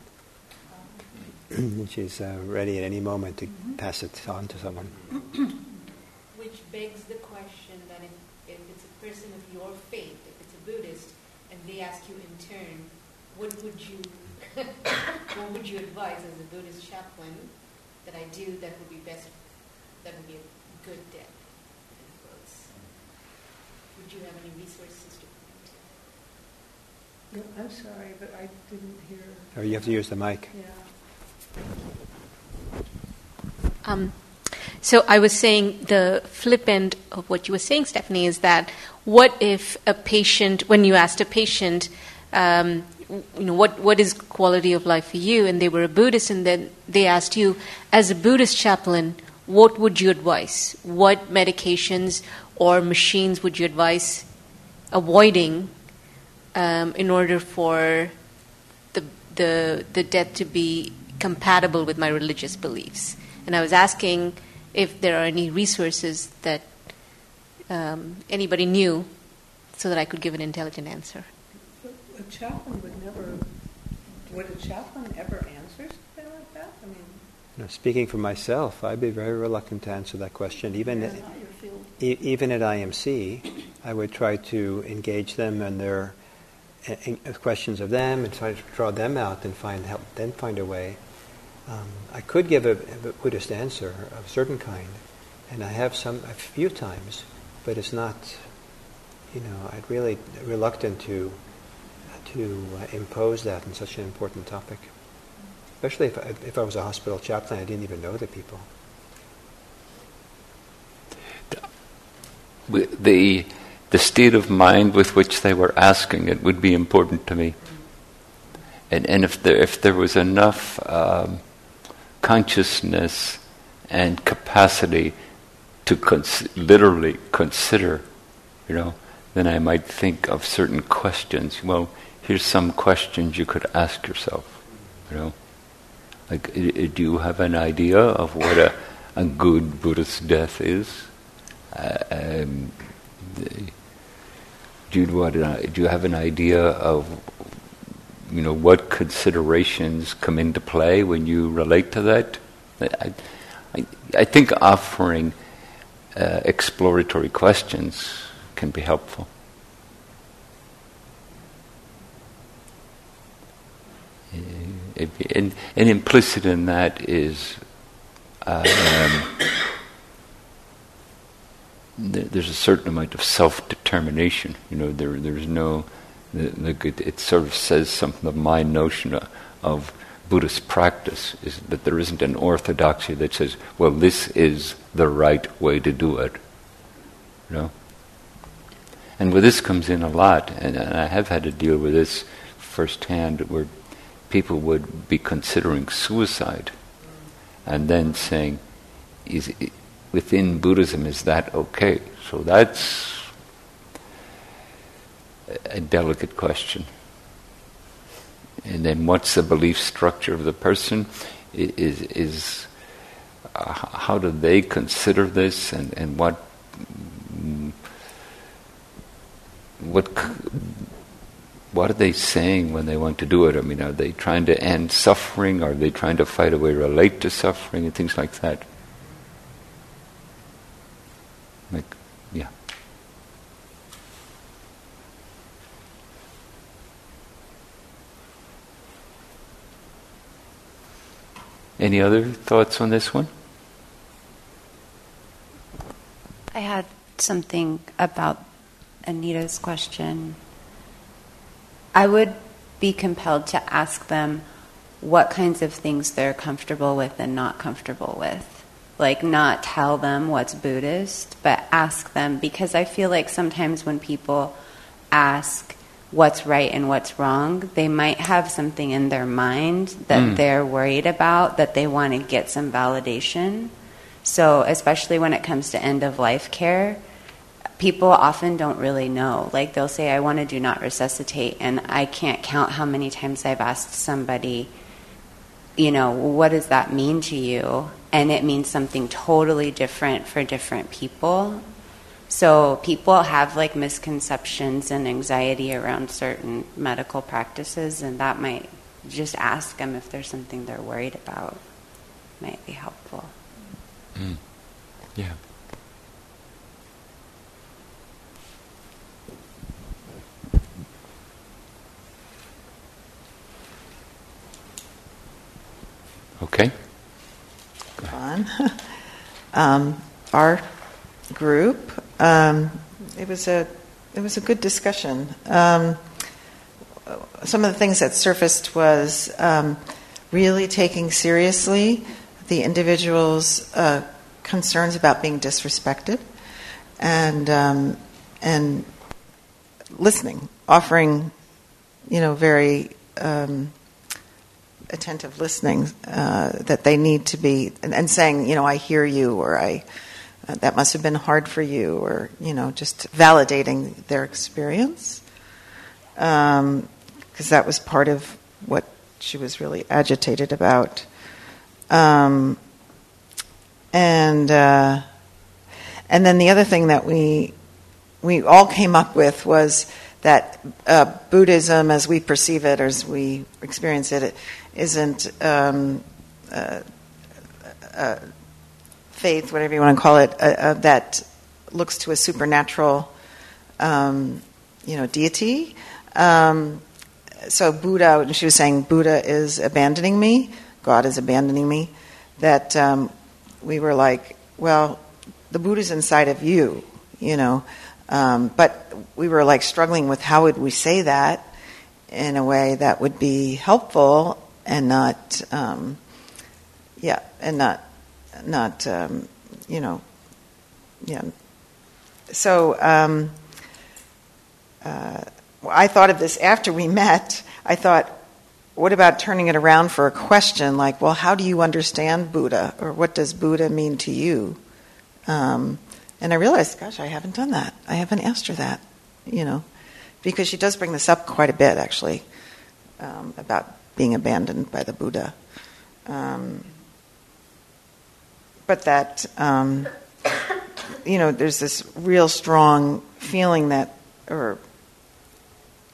which is uh, ready at any moment to mm-hmm. pass it on to someone. Which begs the question that if, if it's a person of your faith, if it's a Buddhist, and they ask you in turn, what would you, what would you advise as a Buddhist chaplain that I do that would be best, that would be a good death? Would you have any resources to point to? No, I'm sorry, but I didn't hear. Oh, you have to use the mic. Yeah. Um, so I was saying the flip end of what you were saying, Stephanie, is that what if a patient, when you asked a patient, um, you know, what, what is quality of life for you, and they were a Buddhist, and then they asked you, as a Buddhist chaplain, what would you advise? What medications or machines would you advise avoiding um, in order for the, the the death to be compatible with my religious beliefs? And I was asking if there are any resources that um, anybody knew so that I could give an intelligent answer. A chaplain would never... Would a chaplain ever answer something like that? I mean... You know, speaking for myself, I'd be very reluctant to answer that question. Even, at, e- even at I M C, I would try to engage them and their in, in questions of them, and try to draw them out and find help. Then find a way. Um, I could give a, a Buddhist answer of a certain kind, and I have some a few times, but it's not. You know, I'd really reluctant to to uh, impose that on such an important topic. Especially if I, if I was a hospital chaplain, I didn't even know the people. The the state of mind with which they were asking it would be important to me, and and if there if there was enough um, consciousness and capacity to cons- literally consider, you know, then I might think of certain questions. Well, here's some questions you could ask yourself, you know. Like, do you have an idea of what a, a good Buddhist death is? Uh, um, do you what, do you have an idea of, you know, what considerations come into play when you relate to that? I, I, I think offering uh, exploratory questions can be helpful. And, and implicit in that is uh, um, th- there's a certain amount of self-determination. You know, there there's no like it, it sort of says something of my notion of, of Buddhist practice is that there isn't an orthodoxy that says, well, this is the right way to do it. You know, and where this comes in a lot, and, and I have had to deal with this firsthand, where people would be considering suicide and then saying, is it, within Buddhism, is that okay? So that's a delicate question. And then what's the belief structure of the person? Is, is uh, how do they consider this, and, and what what What are they saying when they want to do it? I mean, are they trying to end suffering? Are they trying to find a way to relate to suffering and things like that? Like, yeah. Any other thoughts on this one? I had something about Anita's question. I would be compelled to ask them what kinds of things they're comfortable with and not comfortable with. Like, not tell them what's Buddhist, but ask them, because I feel like sometimes when people ask what's right and what's wrong, they might have something in their mind that mm. they're worried about, that they want to get some validation. So especially when it comes to end-of-life care, people often don't really know. Like, they'll say, I want to do not resuscitate, and I can't count how many times I've asked somebody, you know, what does that mean to you? And it means something totally different for different people. So people have, like, misconceptions and anxiety around certain medical practices, and that might just ask them if there's something they're worried about. Might be helpful. Mm. Yeah. Okay. Go on. um, our group. Um, it was a. It was a good discussion. Um, some of the things that surfaced was um, really taking seriously the individual's uh, concerns about being disrespected, and um, and listening, offering, you know, very. Um, attentive listening uh, that they need to be, and, and saying, you know, I hear you, or I, uh, that must have been hard for you, or, you know, just validating their experience. Um, because that was part of what she was really agitated about. Um, and, uh, and then the other thing that we, we all came up with was that uh, Buddhism, as we perceive it, or as we experience it, it isn't um, uh, uh, faith, whatever you want to call it, uh, uh, that looks to a supernatural, um, you know, deity. Um, so Buddha, and she was saying, Buddha is abandoning me, God is abandoning me. That um, we were like, well, the Buddha's inside of you, you know. Um, but we were like struggling with how would we say that in a way that would be helpful and not, um, yeah, and not, not, um, you know, yeah. So um, uh, I thought of this after we met. I thought, what about turning it around for a question like, well, how do you understand Buddha, or what does Buddha mean to you? Um, and I realized, gosh, I haven't done that. I haven't asked her that, you know, because she does bring this up quite a bit, actually, um, about being abandoned by the Buddha. Um, but that, um, you know, there's this real strong feeling that, or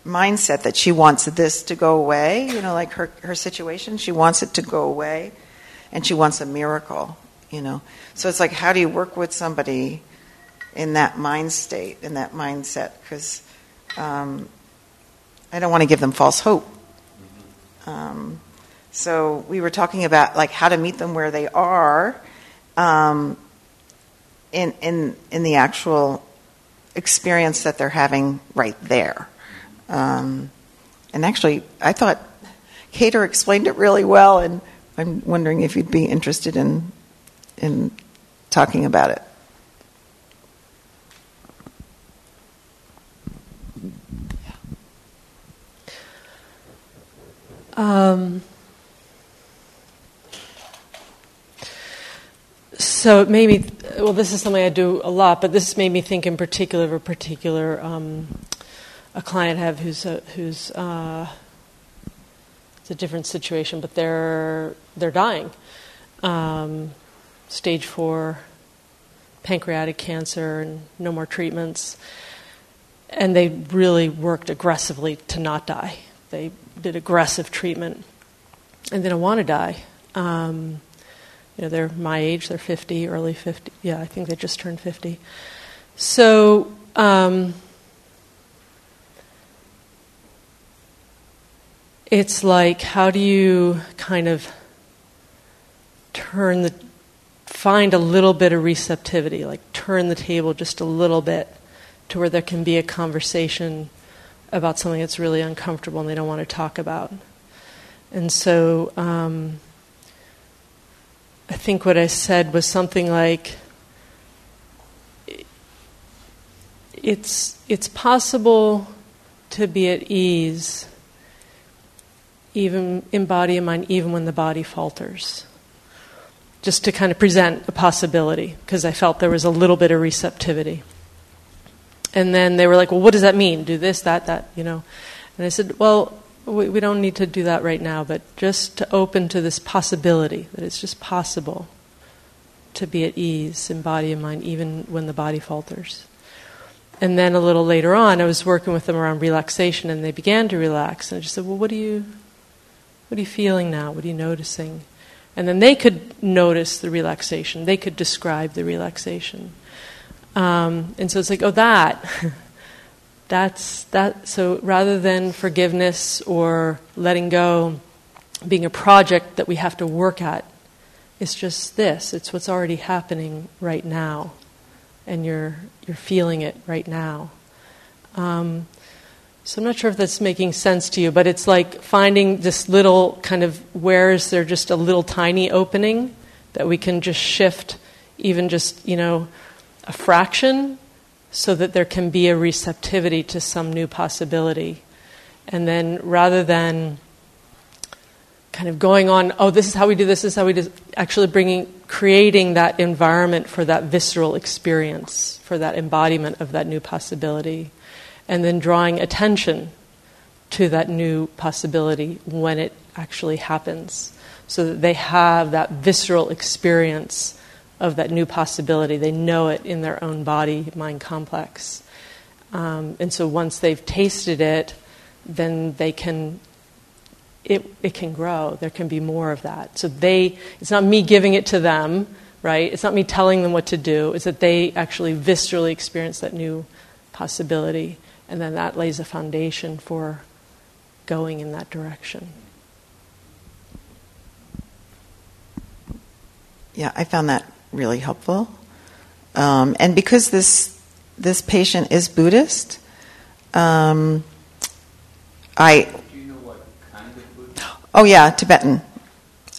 mindset that she wants this to go away, you know, like her, her situation, she wants it to go away, and she wants a miracle, you know. So it's like, how do you work with somebody in that mind state, in that mindset? Because um, I don't want to give them false hope. Um, so we were talking about like how to meet them where they are, um, in in in the actual experience that they're having right there. Um, and actually, I thought Cater explained it really well, and I'm wondering if you'd be interested in in talking about it. Um, so it made me, well, this is something I do a lot, but this made me think in particular of a particular, um, a client I have who's, a, who's uh, it's a different situation, but they're, they're dying. Um, stage four pancreatic cancer and no more treatments. And they really worked aggressively to not die. They did aggressive treatment, and they don't want to die. Um, you know, they're my age; they're fifty, early fifty. Yeah, I think they just turned fifty. So, um, it's like, how do you kind of turn the, find a little bit of receptivity, like turn the table just a little bit to where there can be a conversation about something that's really uncomfortable and they don't want to talk about. And so um, I think what I said was something like, it's it's possible to be at ease even in body and mind, even when the body falters. Just to kind of present a possibility, because I felt there was a little bit of receptivity. And then they were like, well, what does that mean? Do this, that, that, you know. And I said, well, we, we don't need to do that right now, but just to open to this possibility, that it's just possible to be at ease in body and mind, even when the body falters. And then a little later on, I was working with them around relaxation, and they began to relax. And I just said, well, what do you, What are you feeling now? What are you noticing? And then they could notice the relaxation. They could describe the relaxation. Um, and so it's like, oh, that. That's that. So rather than forgiveness or letting go being a project that we have to work at, it's just this. It's what's already happening right now, and you're you're feeling it right now. Um, so I'm not sure if that's making sense to you, but it's like finding this little kind of, where is there just a little tiny opening that we can just shift, even just, you know, a fraction, so that there can be a receptivity to some new possibility. And then rather than kind of going on, oh, this is how we do this, this is how we do, actually bringing, creating that environment for that visceral experience, for that embodiment of that new possibility, and then drawing attention to that new possibility when it actually happens, so that they have that visceral experience of that new possibility. They know it in their own body-mind complex. Um, and so once they've tasted it, then they can... It, it can grow. There can be more of that. So they, it's not me giving it to them, right? It's not me telling them what to do. It's that they actually viscerally experience that new possibility. And then that lays a foundation for going in that direction. Yeah, I found that really helpful. Um, and because this this patient is Buddhist, um, I... Oh yeah, Tibetan,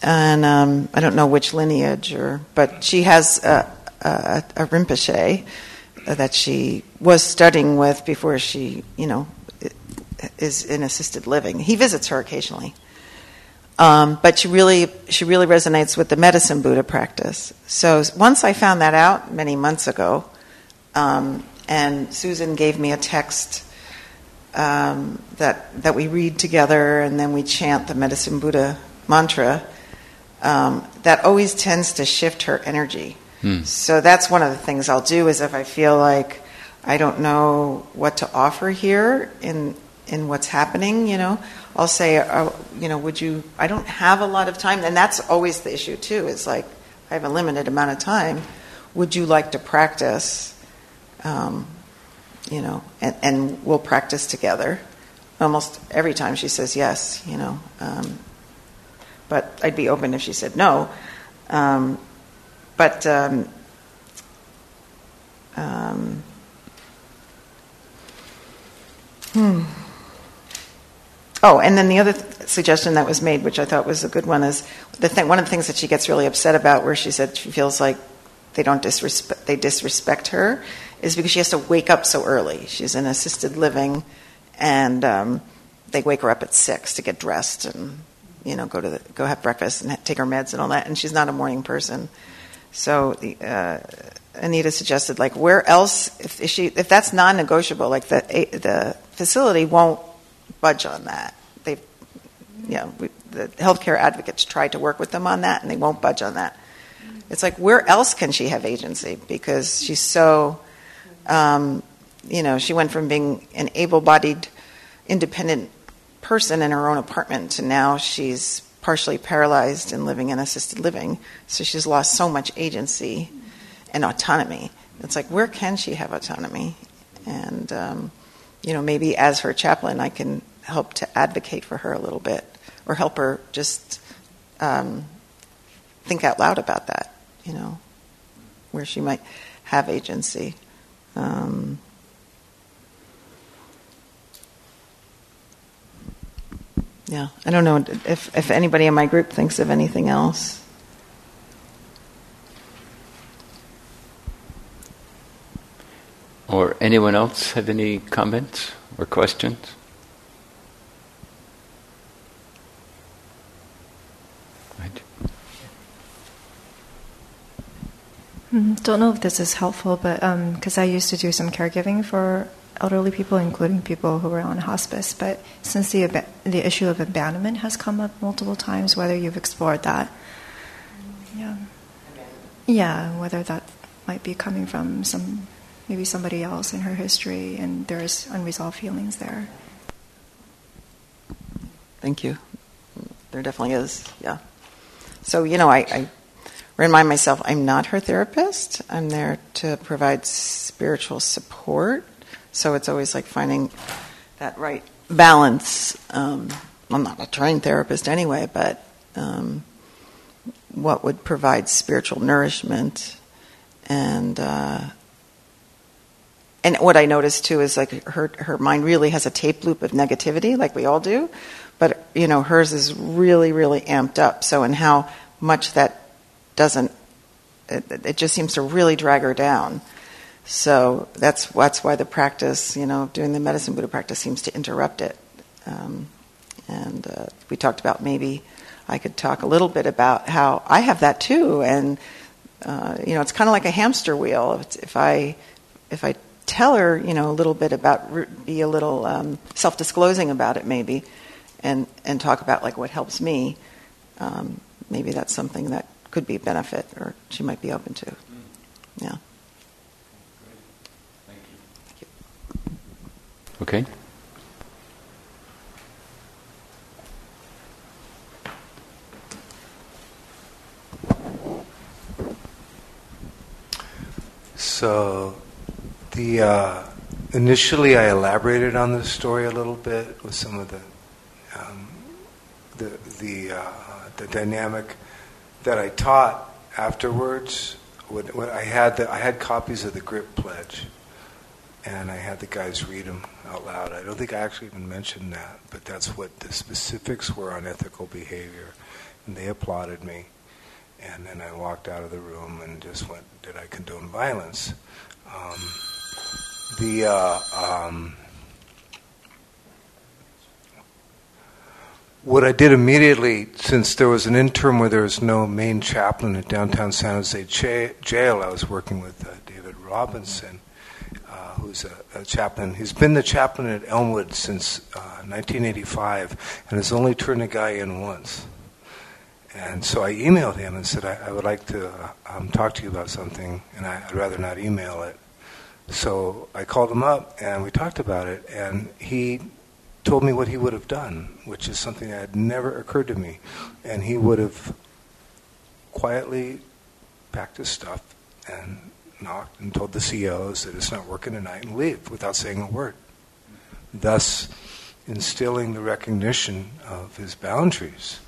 and um, I don't know which lineage, or but she has a, a, a Rinpoche that she was studying with before she, you know, is in assisted living. He visits her occasionally, um, but she really she really resonates with the Medicine Buddha practice. So once I found that out many months ago, um, and Susan gave me a text. Um, that that we read together, and then we chant the Medicine Buddha mantra, um, that always tends to shift her energy. Hmm. So that's one of the things I'll do, is if I feel like I don't know what to offer here in in what's happening, you know, I'll say, uh, you know, would you, I don't have a lot of time, and that's always the issue too, is like, I have a limited amount of time, would you like to practice, um you know, and, and we'll practice together. Almost every time she says yes, you know. Um, but I'd be open if she said no. Um, but um, um, hmm. Oh, and then the other th- suggestion that was made, which I thought was a good one, is the thing. One of the things that she gets really upset about, where she said she feels like they don't disrespect, they disrespect her, is because she has to wake up so early. She's in assisted living, and um, they wake her up at six to get dressed and, you know, go to the, go have breakfast and ha- take her meds and all that. And she's not a morning person. So uh, Anita suggested, like, where else, if, if she if that's non-negotiable, like the the facility won't budge on that. They've, you know, we, the healthcare advocates tried to work with them on that, and they won't budge on that. It's like, where else can she have agency? Because she's so... Um, you know, she went from being an able-bodied, independent person in her own apartment to now she's partially paralyzed and living in assisted living. So she's lost so much agency and autonomy. It's like, where can she have autonomy? And, um, you know, maybe as her chaplain, I can help to advocate for her a little bit, or help her just um, think out loud about that, you know, where she might have agency. Um, yeah, I don't know if, if anybody in my group thinks of anything else. Or anyone else have any comments or questions? Right. Don't know if this is helpful, but because um, I used to do some caregiving for elderly people, including people who were on hospice. But since the ab- the issue of abandonment has come up multiple times, whether you've explored that, yeah, yeah, whether that might be coming from some, maybe somebody else in her history, and there's unresolved feelings there. Thank you. There definitely is, yeah. So, you know, I, I remind myself I'm not her therapist. I'm there to provide spiritual support. So it's always like finding that right balance. Um, I'm not a trained therapist anyway, but um, what would provide spiritual nourishment. And uh, and what I noticed too is like her her mind really has a tape loop of negativity, like we all do. But, you know, hers is really, really amped up. So, and how much that doesn't, it, it just seems to really drag her down. So that's that's why the practice, you know, doing the Medicine Buddha practice seems to interrupt it. Um, and uh, we talked about maybe I could talk a little bit about how I have that too. And, uh, you know, it's kind of like a hamster wheel. If, it's, if I if I tell her, you know, a little bit about, be a little um, self-disclosing about it maybe, and, and talk about like what helps me, um, maybe that's something that could be a benefit or she might be open to. Mm. Yeah. Great. Thank you. Thank you. Okay. So the uh, initially I elaborated on this story a little bit with some of the um, the the uh, the dynamic that I taught afterwards. When, when I had the, I had copies of the GRIP Pledge, and I had the guys read them out loud. I don't think I actually even mentioned that, but that's what the specifics were on ethical behavior, and they applauded me. And then I walked out of the room and just went, "Did I condone violence?" Um, the uh, um, What I did immediately, since there was an interim where there was no main chaplain at downtown San Jose j- jail, I was working with uh, David Robinson, uh, who's a, a chaplain. He's been the chaplain at Elmwood since uh, nineteen eighty-five and has only turned a guy in once. And so I emailed him and said, I, I would like to uh, um, talk to you about something, and I, I'd rather not email it. So I called him up, and we talked about it, and he told me what he would have done, which is something that had never occurred to me. And he would have quietly packed his stuff and knocked and told the C Os that it's not working tonight and leave without saying a word, thus instilling the recognition of his boundaries.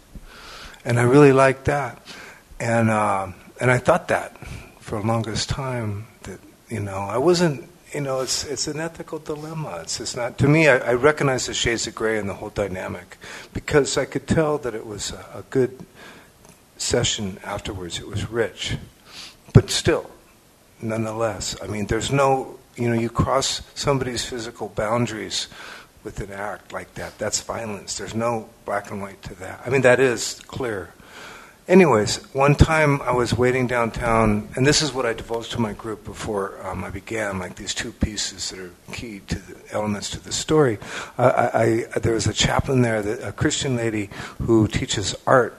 And I really liked that. And uh, and I thought that for the longest time that, you know, I wasn't You know, it's it's an ethical dilemma. It's it's not to me. I, I recognize the shades of gray in the whole dynamic because I could tell that it was a, a good session afterwards. It was rich, but still, nonetheless, I mean, there's no, you know, you cross somebody's physical boundaries with an act like that. That's violence. There's no black and white to that. I mean, that is clear. Anyways, one time I was waiting downtown, and this is what I divulged to my group before um, I began, like these two pieces that are key to the elements to the story. I, I, I, there was a chaplain there, that, a Christian lady who teaches art,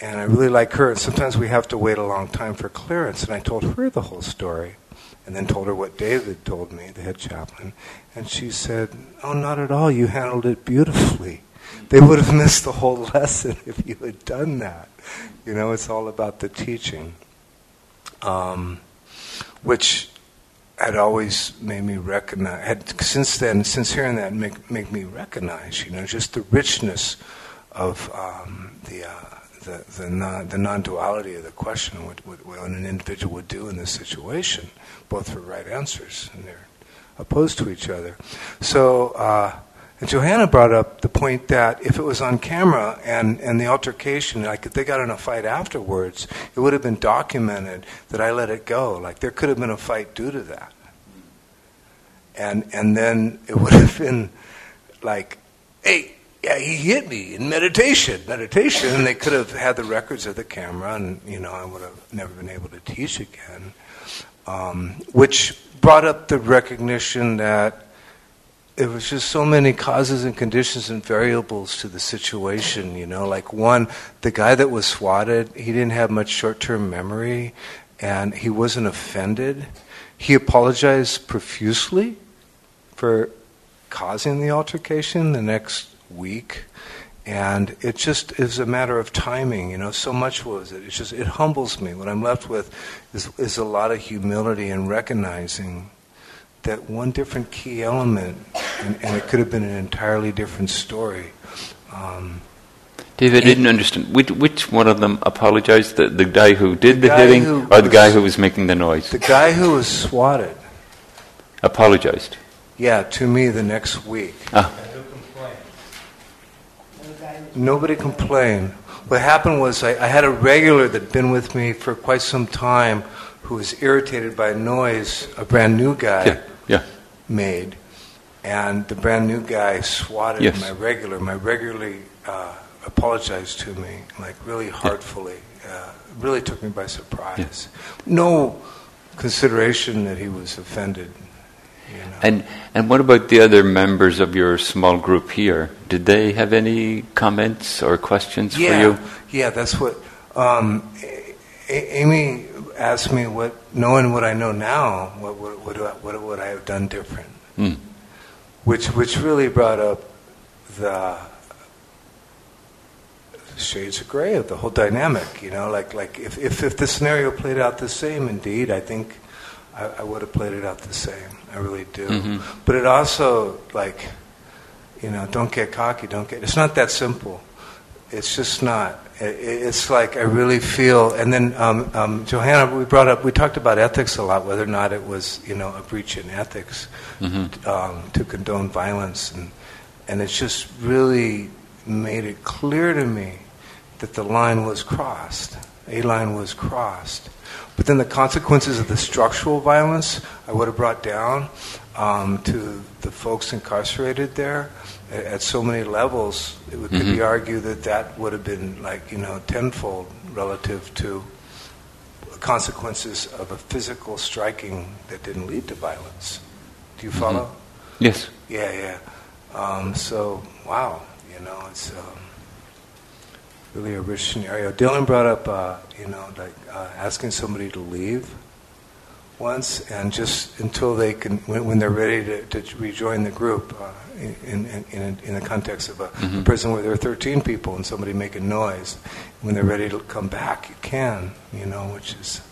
and I really like her, and sometimes we have to wait a long time for clearance, and I told her the whole story, and then told her what David told me, the head chaplain, and she said, "Oh, not at all, you handled it beautifully." They would have missed the whole lesson if you had done that. You know, it's all about the teaching, um, which had always made me recognize, had since then, since hearing that, make, make me recognize, you know, just the richness of um, the, uh, the the non, the non-duality of the question, what, what, what an individual would do in this situation, both for right answers, and they're opposed to each other. So, uh, and Johanna brought up the point that if it was on camera and, and the altercation, like if they got in a fight afterwards, it would have been documented that I let it go. Like there could have been a fight due to that. And and then it would have been like, hey, yeah, he hit me in meditation, meditation. And they could have had the records of the camera and, you know, I would have never been able to teach again. Um, which brought up the recognition that it was just so many causes and conditions and variables to the situation, you know, like one, the guy that was swatted, he didn't have much short-term memory, and he wasn't offended. He apologized profusely for causing the altercation the next week, And it just is a matter of timing, you know, so much was it. It's just, it humbles me. What I'm left with is, is a lot of humility and recognizing that one different key element, and, and it could have been an entirely different story. Um, David, I didn't understand. Which, which one of them apologized? The, the guy who did the, the hitting or was, the guy who was making the noise? The guy who was swatted. Apologized? Yeah, to me the next week. Ah. Nobody complained. What happened was I, I had a regular that had been with me for quite some time who was irritated by noise a brand new guy yeah, yeah. made. And the brand new guy swatted yes. my regular. My regularly uh, apologized to me, like really heartfully. Yeah. Uh, really took me by surprise. Yeah. No consideration that he was offended. You know. And and what about the other members of your small group here? Did they have any comments or questions yeah. for you? Yeah, that's what um, a- a- Amy asked me. What knowing what I know now, what what what, what would I have done different? Mm. Which which really brought up the shades of gray of the whole dynamic. You know, like like if if, if the scenario played out the same, indeed, I think. I, I would have played it out the same. I really do. Mm-hmm. But it also, like, you know, don't get cocky, don't get... It's not that simple. It's just not. It, it's like I really feel... And then, um, um, Johanna, we brought up... We talked about ethics a lot, whether or not it was, you know, a breach in ethics mm-hmm. um, to condone violence. And, and it's just really made it clear to me that the line was crossed. A line was crossed. But then the consequences of the structural violence I would have brought down um, to the folks incarcerated there at, at so many levels, it would, mm-hmm. could be argued that that would have been like, you know, tenfold relative to consequences of a physical striking that didn't lead to violence. Do you follow? Mm-hmm. Yes. Yeah, yeah. Um, so, wow, you know, it's... Um, really a rich scenario. Dylan brought up, uh, you know, like uh, asking somebody to leave once, and just until they can, when, when they're ready to, to rejoin the group, uh, in, in, in in the context of a, mm-hmm. a prison where there are thirteen people and somebody making noise, when they're ready to come back, you can, you know, which is,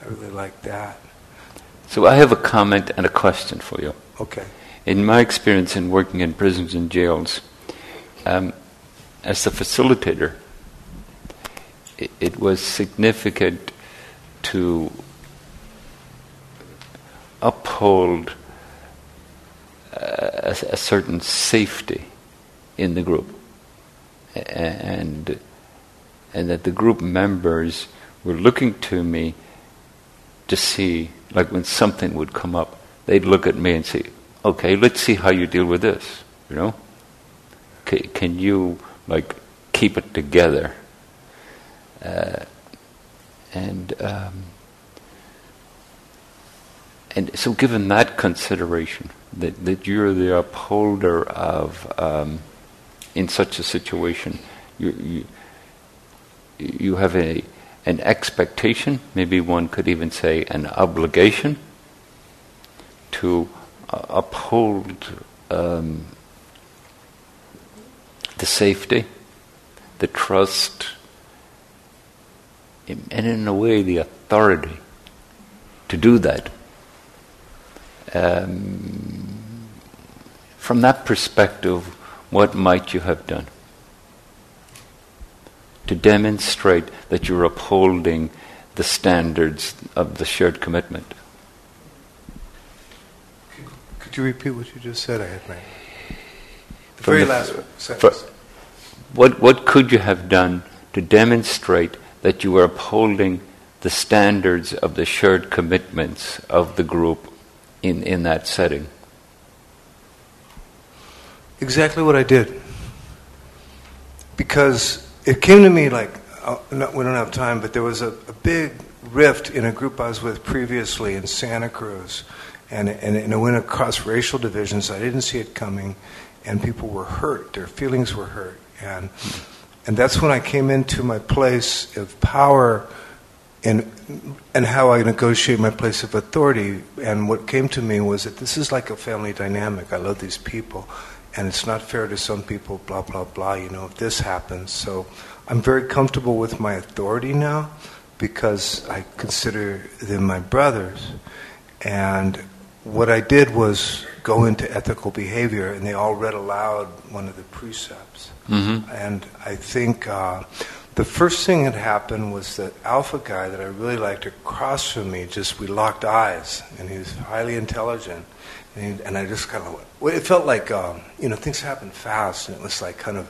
I really like that. So I have a comment and a question for you. Okay. In my experience in working in prisons and jails, um, as the facilitator, it was significant to uphold a, a certain safety in the group, and and that the group members were looking to me to see, like when something would come up, they'd look at me and say, "Okay, let's see how you deal with this. You know, C- can you like keep it together?" Uh, and um, and so, given that consideration, that, that you're the upholder of, um, in such a situation, you you, you have a an expectation, maybe one could even say an obligation, to uh, uphold um, the safety, the trust. And in a way, the authority to do that. Um, from that perspective, what might you have done to demonstrate that you're upholding the standards of the shared commitment? Could, could you repeat what you just said? I had my the very the, last sentence. What what could you have done to demonstrate that you were upholding the standards of the shared commitments of the group in, in that setting? Exactly what I did. Because it came to me like, uh, not, we don't have time, but there was a, a big rift in a group I was with previously in Santa Cruz. And, and, and it went across racial divisions. I didn't see it coming. And people were hurt. Their feelings were hurt. And... And that's when I came into my place of power and and how I negotiate my place of authority. And what came to me was that this is like a family dynamic. I love these people. and it's not fair to some people, blah, blah, blah, you know, if this happens. So I'm very comfortable with my authority now because I consider them my brothers. And what I did was go into ethical behavior, and they all read aloud one of the precepts. Mm-hmm. And I think uh, the first thing that happened was that alpha guy that I really liked across from me, just we locked eyes, and he was highly intelligent. And, he, and I just kind of, well, it felt like, um, you know, things happened fast, and it was like kind of,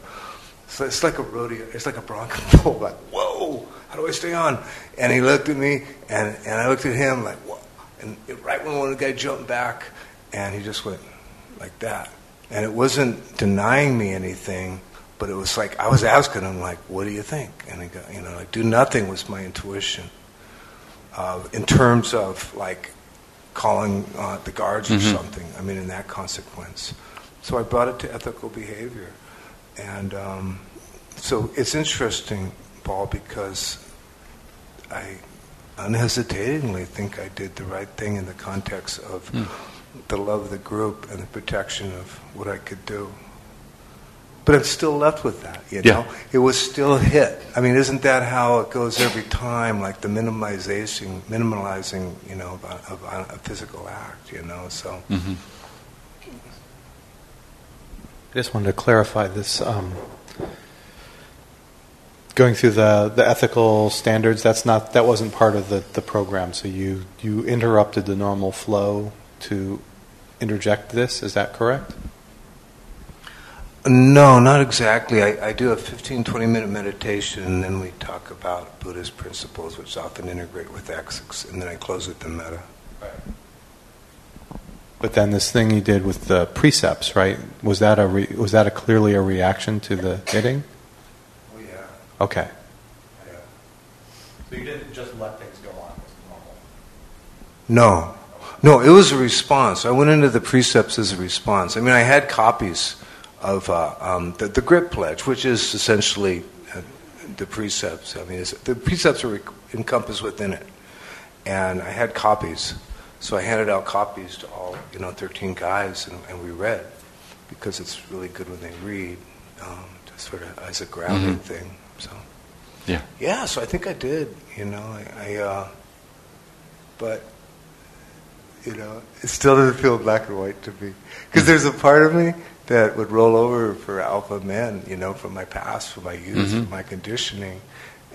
it's, it's like a rodeo, it's like a bronco bull, like, whoa, how do I stay on? And he looked at me, and, and I looked at him, like, whoa. And it, right when one guy jumped back, and he just went like that. And it wasn't denying me anything, but it was like, I was asking him, like, what do you think? And he got, you know, like, do nothing was my intuition. Uh, in terms of, like, calling uh, the guards mm-hmm. or something. I mean, in that consequence. So I brought it to ethical behavior. And um, so it's interesting, Paul, because I unhesitatingly think I did the right thing in the context of mm. the love of the group and the protection of what I could do. But I'm still left with that, you yeah. know? It was still a hit. I mean, isn't that how it goes every time, like the minimization, minimalizing, you know, of a physical act, you know, so. Mm-hmm. I just wanted to clarify this. Um, going through the, the ethical standards, that's not that wasn't part of the, the program, so you, you interrupted the normal flow to interject this, is that correct? No, not exactly. I, I do a fifteen, twenty-minute meditation, and then we talk about Buddhist principles, which often integrate with ethics, and then I close with the metta. Right. But then this thing you did with the precepts, right? Was that a re, was that a clearly a reaction to the hitting? Oh yeah. Okay. Yeah. So you didn't just let things go on as normal. No, no, it was a response. I went into the precepts as a response. I mean, I had copies of uh, um, the, the GRIP Pledge, which is essentially uh, the precepts. I mean, the precepts are re- encompassed within it. And I had copies. So I handed out copies to all, you know, thirteen guys, and, and we read, because it's really good when they read, um, just sort of as a grounding mm-hmm. thing. So yeah. Yeah, so I think I did, you know. I, I uh, but... You know, it still doesn't feel black and white to me. Because there's a part of me that would roll over for alpha men, you know, from my past, from my youth, mm-hmm. from my conditioning.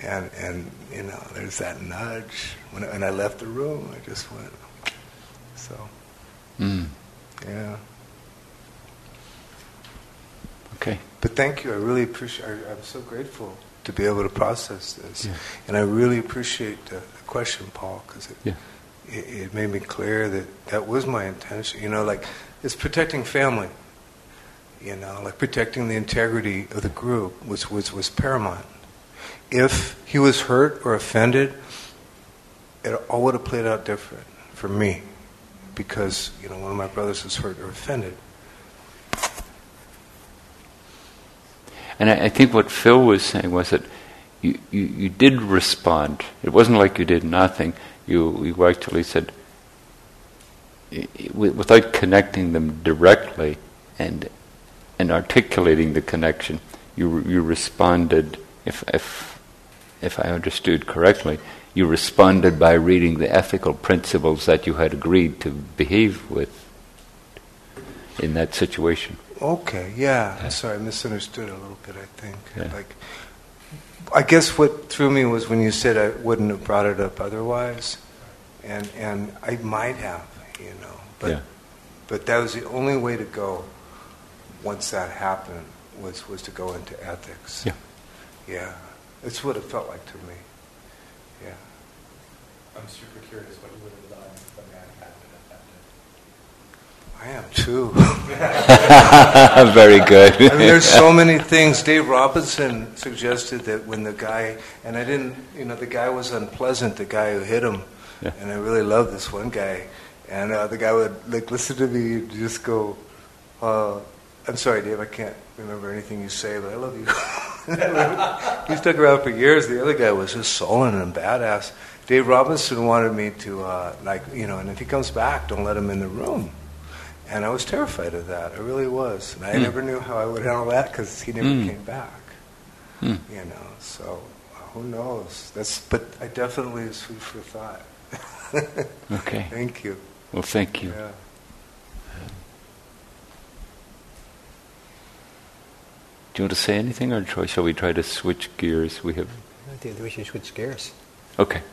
And, and you know, there's that nudge. When I, when I left the room, I just went, so, mm. yeah. Okay. But thank you. I really appreciate, I, I'm so grateful to be able to process this. Yeah. And I really appreciate the, the question, Paul, because it... Yeah. It made me clear that that was my intention. You know, like, it's protecting family. You know, like protecting the integrity of the group was, was, was paramount. If he was hurt or offended, it all would have played out different for me because, you know, one of my brothers was hurt or offended. And I, I think what Phil was saying was that you, you, you did respond. It wasn't like you did nothing. You, you actually said, without connecting them directly and and articulating the connection, you you responded. If if if I understood correctly, you responded by reading the ethical principles that you had agreed to behave with in that situation. Okay. Yeah. yeah. Sorry, I misunderstood a little bit. I think yeah. like. I guess what threw me was when you said I wouldn't have brought it up otherwise, and and I might have, you know, but yeah. but that was the only way to go. Once that happened, was was to go into ethics. Yeah, yeah, it's what it felt like to me. Yeah. I'm super curious what you would have done if the man hadn't been offended. I am too. Very good. I mean, there's so many things. Dave Robinson suggested that when the guy, and I didn't, you know, the guy was unpleasant, the guy who hit him, yeah. and I really love this one guy. And uh, the guy would, like, listen to me and just go, uh, I'm sorry, Dave, I can't remember anything you say, but I love you. He stuck around for years. The other guy was just sullen and badass. Dave Robinson wanted me to, uh, like, you know, and if he comes back, don't let him in the room. And I was terrified of that. I really was. And I mm. never knew how I would handle that because he never mm. came back. Mm. You know, so who knows? That's. But I definitely is food for thought. Okay. Thank you. Well, thank you. Yeah. Do you want to say anything, or shall we try to switch gears? We have. I think we should switch gears. Okay.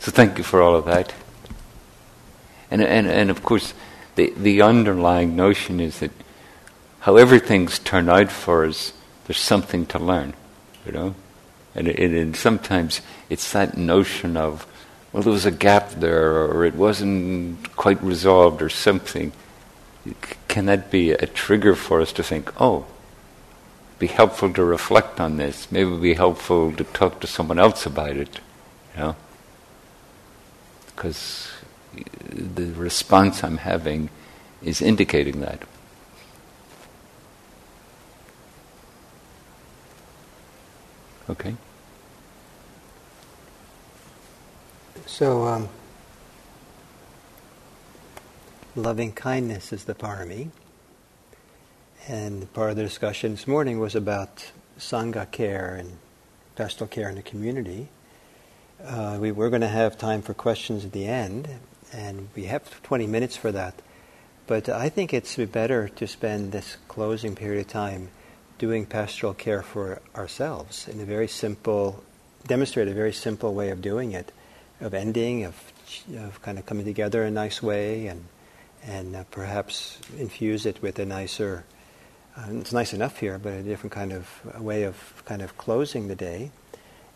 So thank you for all of that. And and and of course, the the underlying notion is that, however things turn out for us, there's something to learn, you know. And and, and sometimes it's that notion of, well, there was a gap there, or it wasn't quite resolved, or something. Can that be a trigger for us to think, oh, be helpful to reflect on this? Maybe it would be helpful to talk to someone else about it, you know? Because the response I'm having is indicating that. Okay. So, um, loving kindness is the parami. And part of the discussion this morning was about Sangha care and pastoral care in the community. Uh, we were going to have time for questions at the end, and we have twenty minutes for that. But I think it's better to spend this closing period of time doing pastoral care for ourselves in a very simple, demonstrate a very simple way of doing it, of ending, of, of kind of coming together in a nice way, and, and uh, perhaps infuse it with a nicer... Uh, it's nice enough here, but a different kind of a way of kind of closing the day.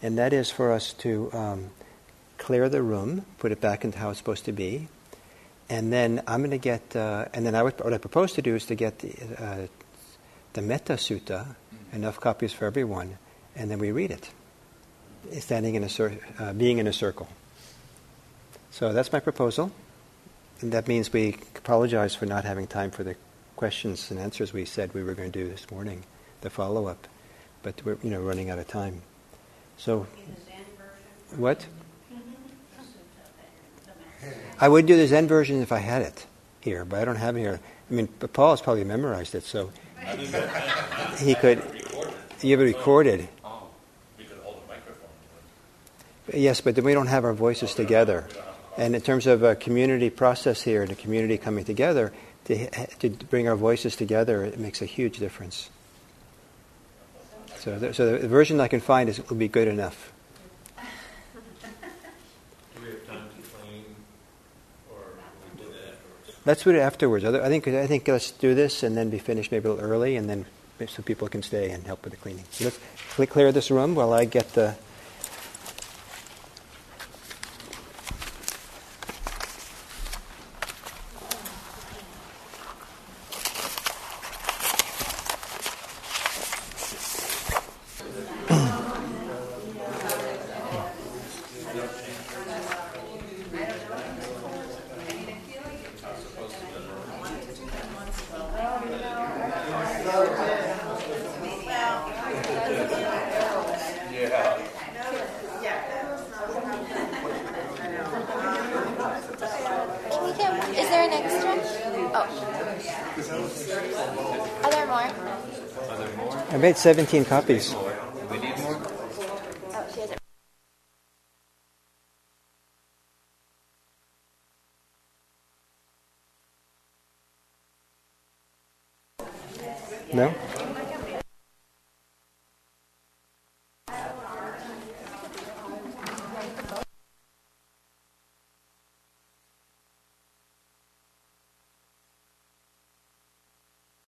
And that is for us to um, clear the room, put it back into how it's supposed to be. And then I'm going to get, uh, and then I would, what I propose to do is to get the, uh, the Metta Sutta, enough copies for everyone, and then we read it, standing in a cir- uh, being in a circle. So that's my proposal. And that means we apologize for not having time for the questions and answers we said we were going to do this morning, the follow-up, but we're, you know, running out of time. So, what? I would do the Zen version if I had it here, but I don't have it here. I mean, but Paul has probably memorized it, so he could. You have it recorded. We could hold a microphone. Yes, but then we don't have our voices together. And in terms of a community process here and a community coming together, To, to bring our voices together, it makes a huge difference. So the, so the version I can find is will be good enough. Do we have time to clean, or will we do that afterwards? Let's do it afterwards. I think I think let's do this and then be finished maybe a little early, and then so people can stay and help with the cleaning. So let's clear this room while I get the... seventeen copies. We need more. No?